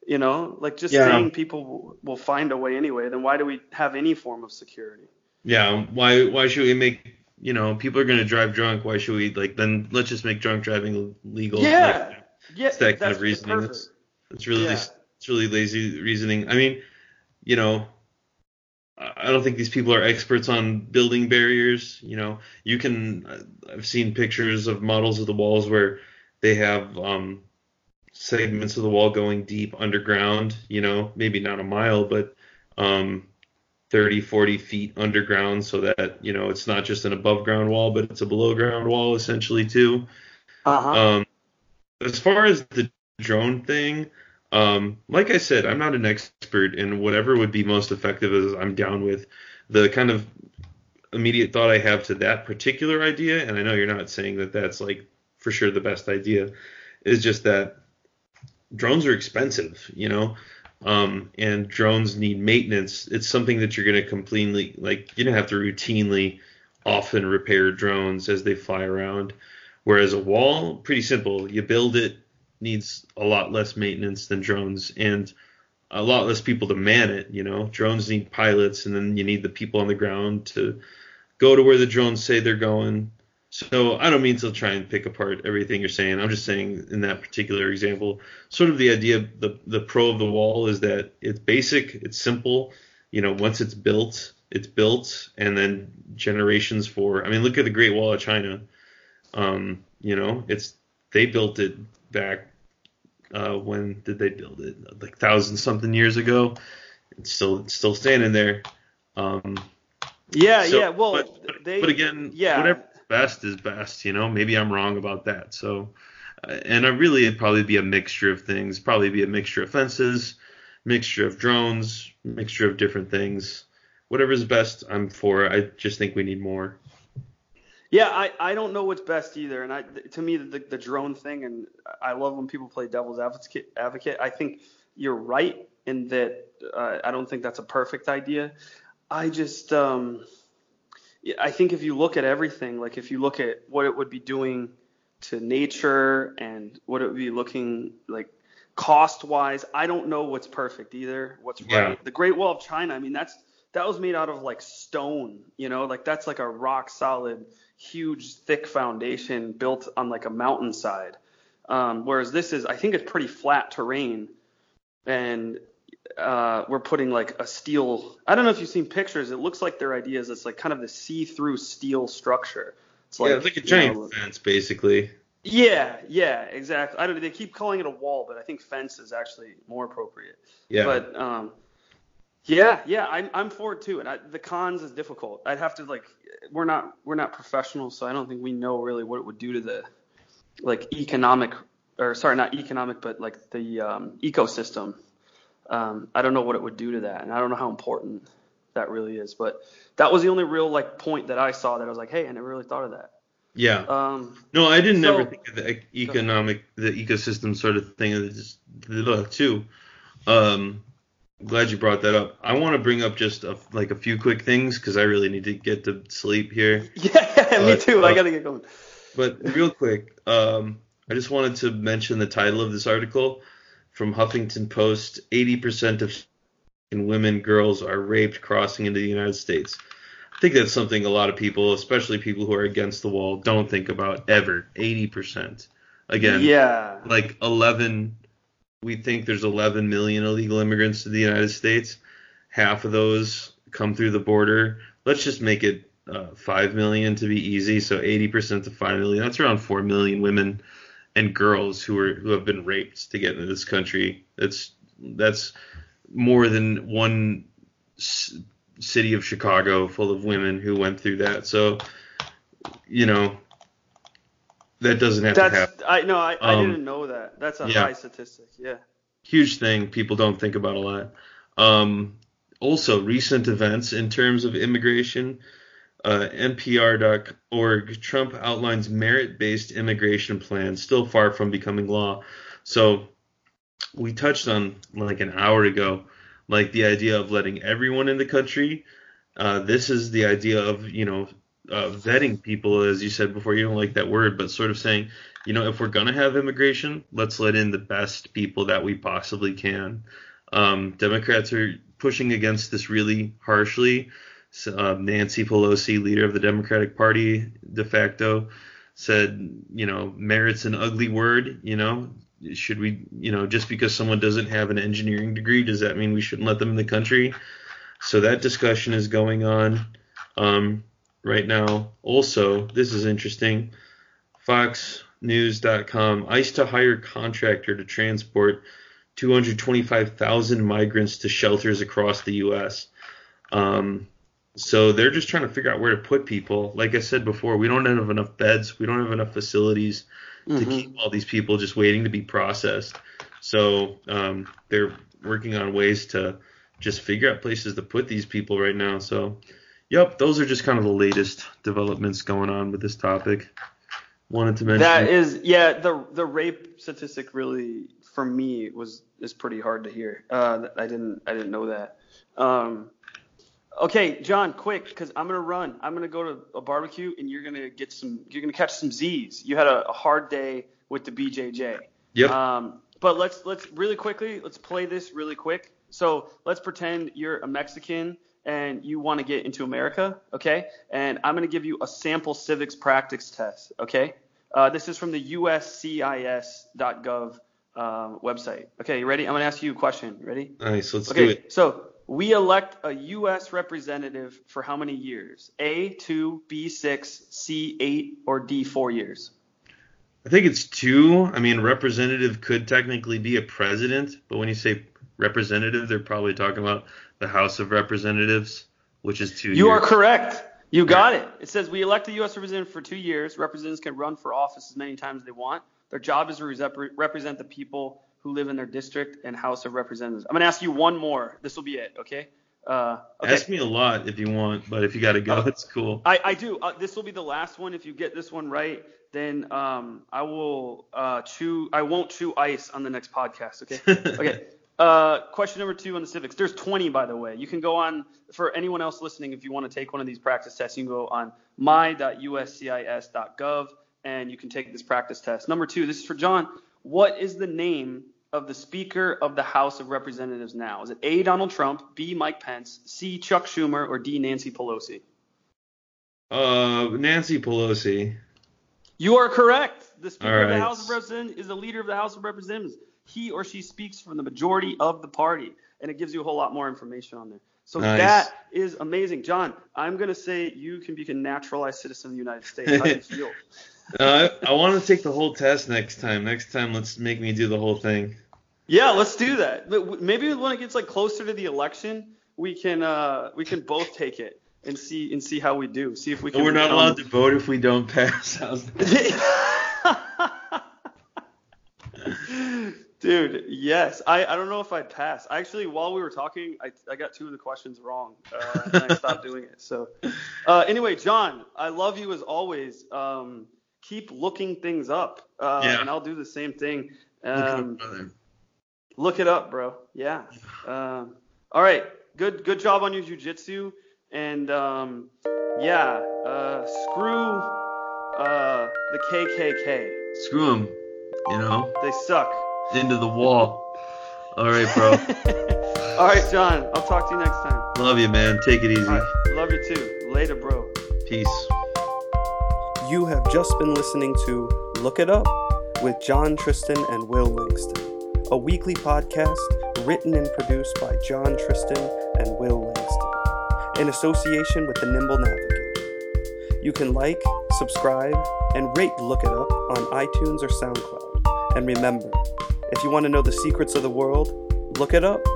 you know, like just saying people will find a way anyway, then why do we have any form of security? Yeah, why should we make, you know, people are going to drive drunk, why should we, like, then let's just make drunk driving legal. Yeah, like, yeah, it's that kind of reasoning. It's really lazy reasoning. I mean, you know, I don't think these people are experts on building barriers. You know, you can, I've seen pictures of models of the walls where they have segments of the wall going deep underground, you know, maybe not a mile, but 30, 40 feet underground, so that, you know, it's not just an above ground wall, but it's a below ground wall essentially too. Uh-huh. As far as the drone thing, like I said, I'm not an expert, and whatever would be most effective is I'm down with. The kind of immediate thought I have to that particular idea, and I know you're not saying that that's like for sure the best idea, is just that drones are expensive, you know. And drones need maintenance. It's something that you're going to completely, like, you don't have to routinely often repair drones as they fly around. Whereas a wall, pretty simple. You build it, needs a lot less maintenance than drones and a lot less people to man it. You know, drones need pilots, and then you need the people on the ground to go to where the drones say they're going, So I don't mean to try and pick apart everything you're saying. I'm just saying in that particular example, sort of the idea, the pro of the wall is that it's basic, it's simple. You know, once it's built, and then generations for. I mean, look at the Great Wall of China. You know, they built it back. When did they build it? Like 1,000-something years ago. It's still standing there. Yeah, so, yeah. Well, but again, yeah. Whatever best is best, you know. Maybe I'm wrong about that. So, and I really it'd probably be a mixture of things. Probably be a mixture of fences, mixture of drones, mixture of different things. Whatever's best, I'm for. I just think we need more. Yeah, I don't know what's best either, and to me the drone thing, and I love when people play devil's advocate. I think you're right in that. I don't think that's a perfect idea. I just I think if you look at everything, like if you look at what it would be doing to nature and what it would be looking like cost-wise, I don't know what's perfect either. What's right? The Great Wall of China, I mean, that was made out of like stone, you know, like that's like a rock solid, huge, thick foundation built on like a mountainside. Whereas this is, I think it's pretty flat terrain, and we're putting like a steel. I don't know if you've seen pictures. It looks like their idea is it's like kind of the see-through steel structure. It's like, yeah, it's like a giant fence, basically. Yeah, exactly. I don't know. They keep calling it a wall, but I think fence is actually more appropriate. Yeah. But yeah, I'm for it too. And the cons is difficult. I'd have to like, we're not professionals, so I don't think we know really what it would do to the like ecosystem. I don't know what it would do to that, and I don't know how important that really is. But that was the only real like point that I saw that I was like, hey, I never really thought of that. Yeah. No, I didn't ever think of the ecosystem sort of thing too. Glad you brought that up. I want to bring up just a few quick things because I really need to get to sleep here. Yeah, me too. I gotta get going. But real quick, I just wanted to mention the title of this article. From Huffington Post, 80% of women, girls are raped crossing into the United States. I think that's something a lot of people, especially people who are against the wall, don't think about ever. 80%. Again, yeah. Like 11, we think there's 11 million illegal immigrants to the United States. Half of those come through the border. Let's just make it 5 million to be easy. So 80% of 5 million, that's around 4 million women and girls who have been raped to get into this country. That's more than one city of Chicago full of women who went through that. So, you know, that doesn't have to happen. I didn't know that. That's a high statistic. Yeah. Huge thing people don't think about a lot. Also, recent events in terms of immigration. NPR.org, Trump outlines merit-based immigration plan, still far from becoming law. So we touched on like an hour ago, like the idea of letting everyone in the country. This is the idea of, you know, vetting people, as you said before. You don't like that word, but sort of saying, you know, if we're going to have immigration, let's let in the best people that we possibly can. Democrats are pushing against this really harshly. Nancy Pelosi, leader of the Democratic Party, de facto, said, you know, merit's an ugly word. You know, should we, you know, just because someone doesn't have an engineering degree, does that mean we shouldn't let them in the country? So that discussion is going on right now. Also, this is interesting. FoxNews.com, ICE to hire contractor to transport 225,000 migrants to shelters across the U.S. So they're just trying to figure out where to put people. Like I said before, we don't have enough beds. We don't have enough facilities to keep all these people just waiting to be processed. So they're working on ways to just figure out places to put these people right now. So, yep, those are just kind of the latest developments going on with this topic. Wanted to mention that is, yeah, the rape statistic really for me is pretty hard to hear. I didn't know that. Okay, John, quick, because I'm gonna run. I'm gonna go to a barbecue, and you're gonna catch some Z's. You had a hard day with the BJJ. Yep. But let's play this really quick. So let's pretend you're a Mexican and you want to get into America, okay? And I'm going to give you a sample civics practice test, okay? This is from the USCIS.gov website. Okay, you ready? I'm going to ask you a question. Ready? All right, so let's do it. So we elect a U.S. representative for how many years? A, 2, B, 6, C, 8, or D, 4 years? I think it's 2. I mean, representative could technically be a president, but when you say representative, they're probably talking about the House of Representatives, which is 2 years. You are correct. You got it. It says we elect a U.S. representative for 2 years. Representatives can run for office as many times as they want. Their job is to represent the people who live in their district and House of Representatives. I'm going to ask you one more. This will be it, okay? Okay. Ask me a lot if you want, but if you got to go, it's cool. I do. This will be the last one. If you get this one right, then I won't chew ice on the next podcast, okay? Okay. Question number 2 on the civics. There's 20, by the way. You can go on, for anyone else listening, if you want to take one of these practice tests, you can go on my.uscis.gov and you can take this practice test. Number 2, this is for John. What is the name of the Speaker of the House of Representatives now? Is it A, Donald Trump, B, Mike Pence, C, Chuck Schumer, or D, Nancy Pelosi? Nancy Pelosi. You are correct. The Speaker of the House of Representatives is the leader of the House of Representatives. He or she speaks from the majority of the party, and it gives you a whole lot more information on there. So That is amazing. John, I'm going to say you can be a naturalized citizen of the United States. How do you feel? I want to take the whole test next time. Next time, let's make me do the whole thing. Yeah, let's do that. Maybe when it gets closer to the election, we can both take it and see how we do. See if we can. And we're not allowed to vote if we don't pass. How's that? Dude, yes. I don't know if I'd pass. Actually, while we were talking, I got 2 of the questions wrong, and I stopped doing it. So anyway, John, I love you as always. Keep looking things up, and I'll do the same thing. Look it up, bro. Yeah. All right. Good job on your jiu-jitsu. And, screw the KKK. Screw them, They suck. Into the wall. All right, bro. All right, John. I'll talk to you next time. Love you, man. Take it easy. All right. Love you, too. Later, bro. Peace. You have just been listening to Look It Up with John Tristan and Will Langston, a weekly podcast written and produced by John Tristan and Will Langston, in association with the Nimble Navigator. You can like, subscribe, and rate Look It Up on iTunes or SoundCloud. And remember, if you want to know the secrets of the world, look it up.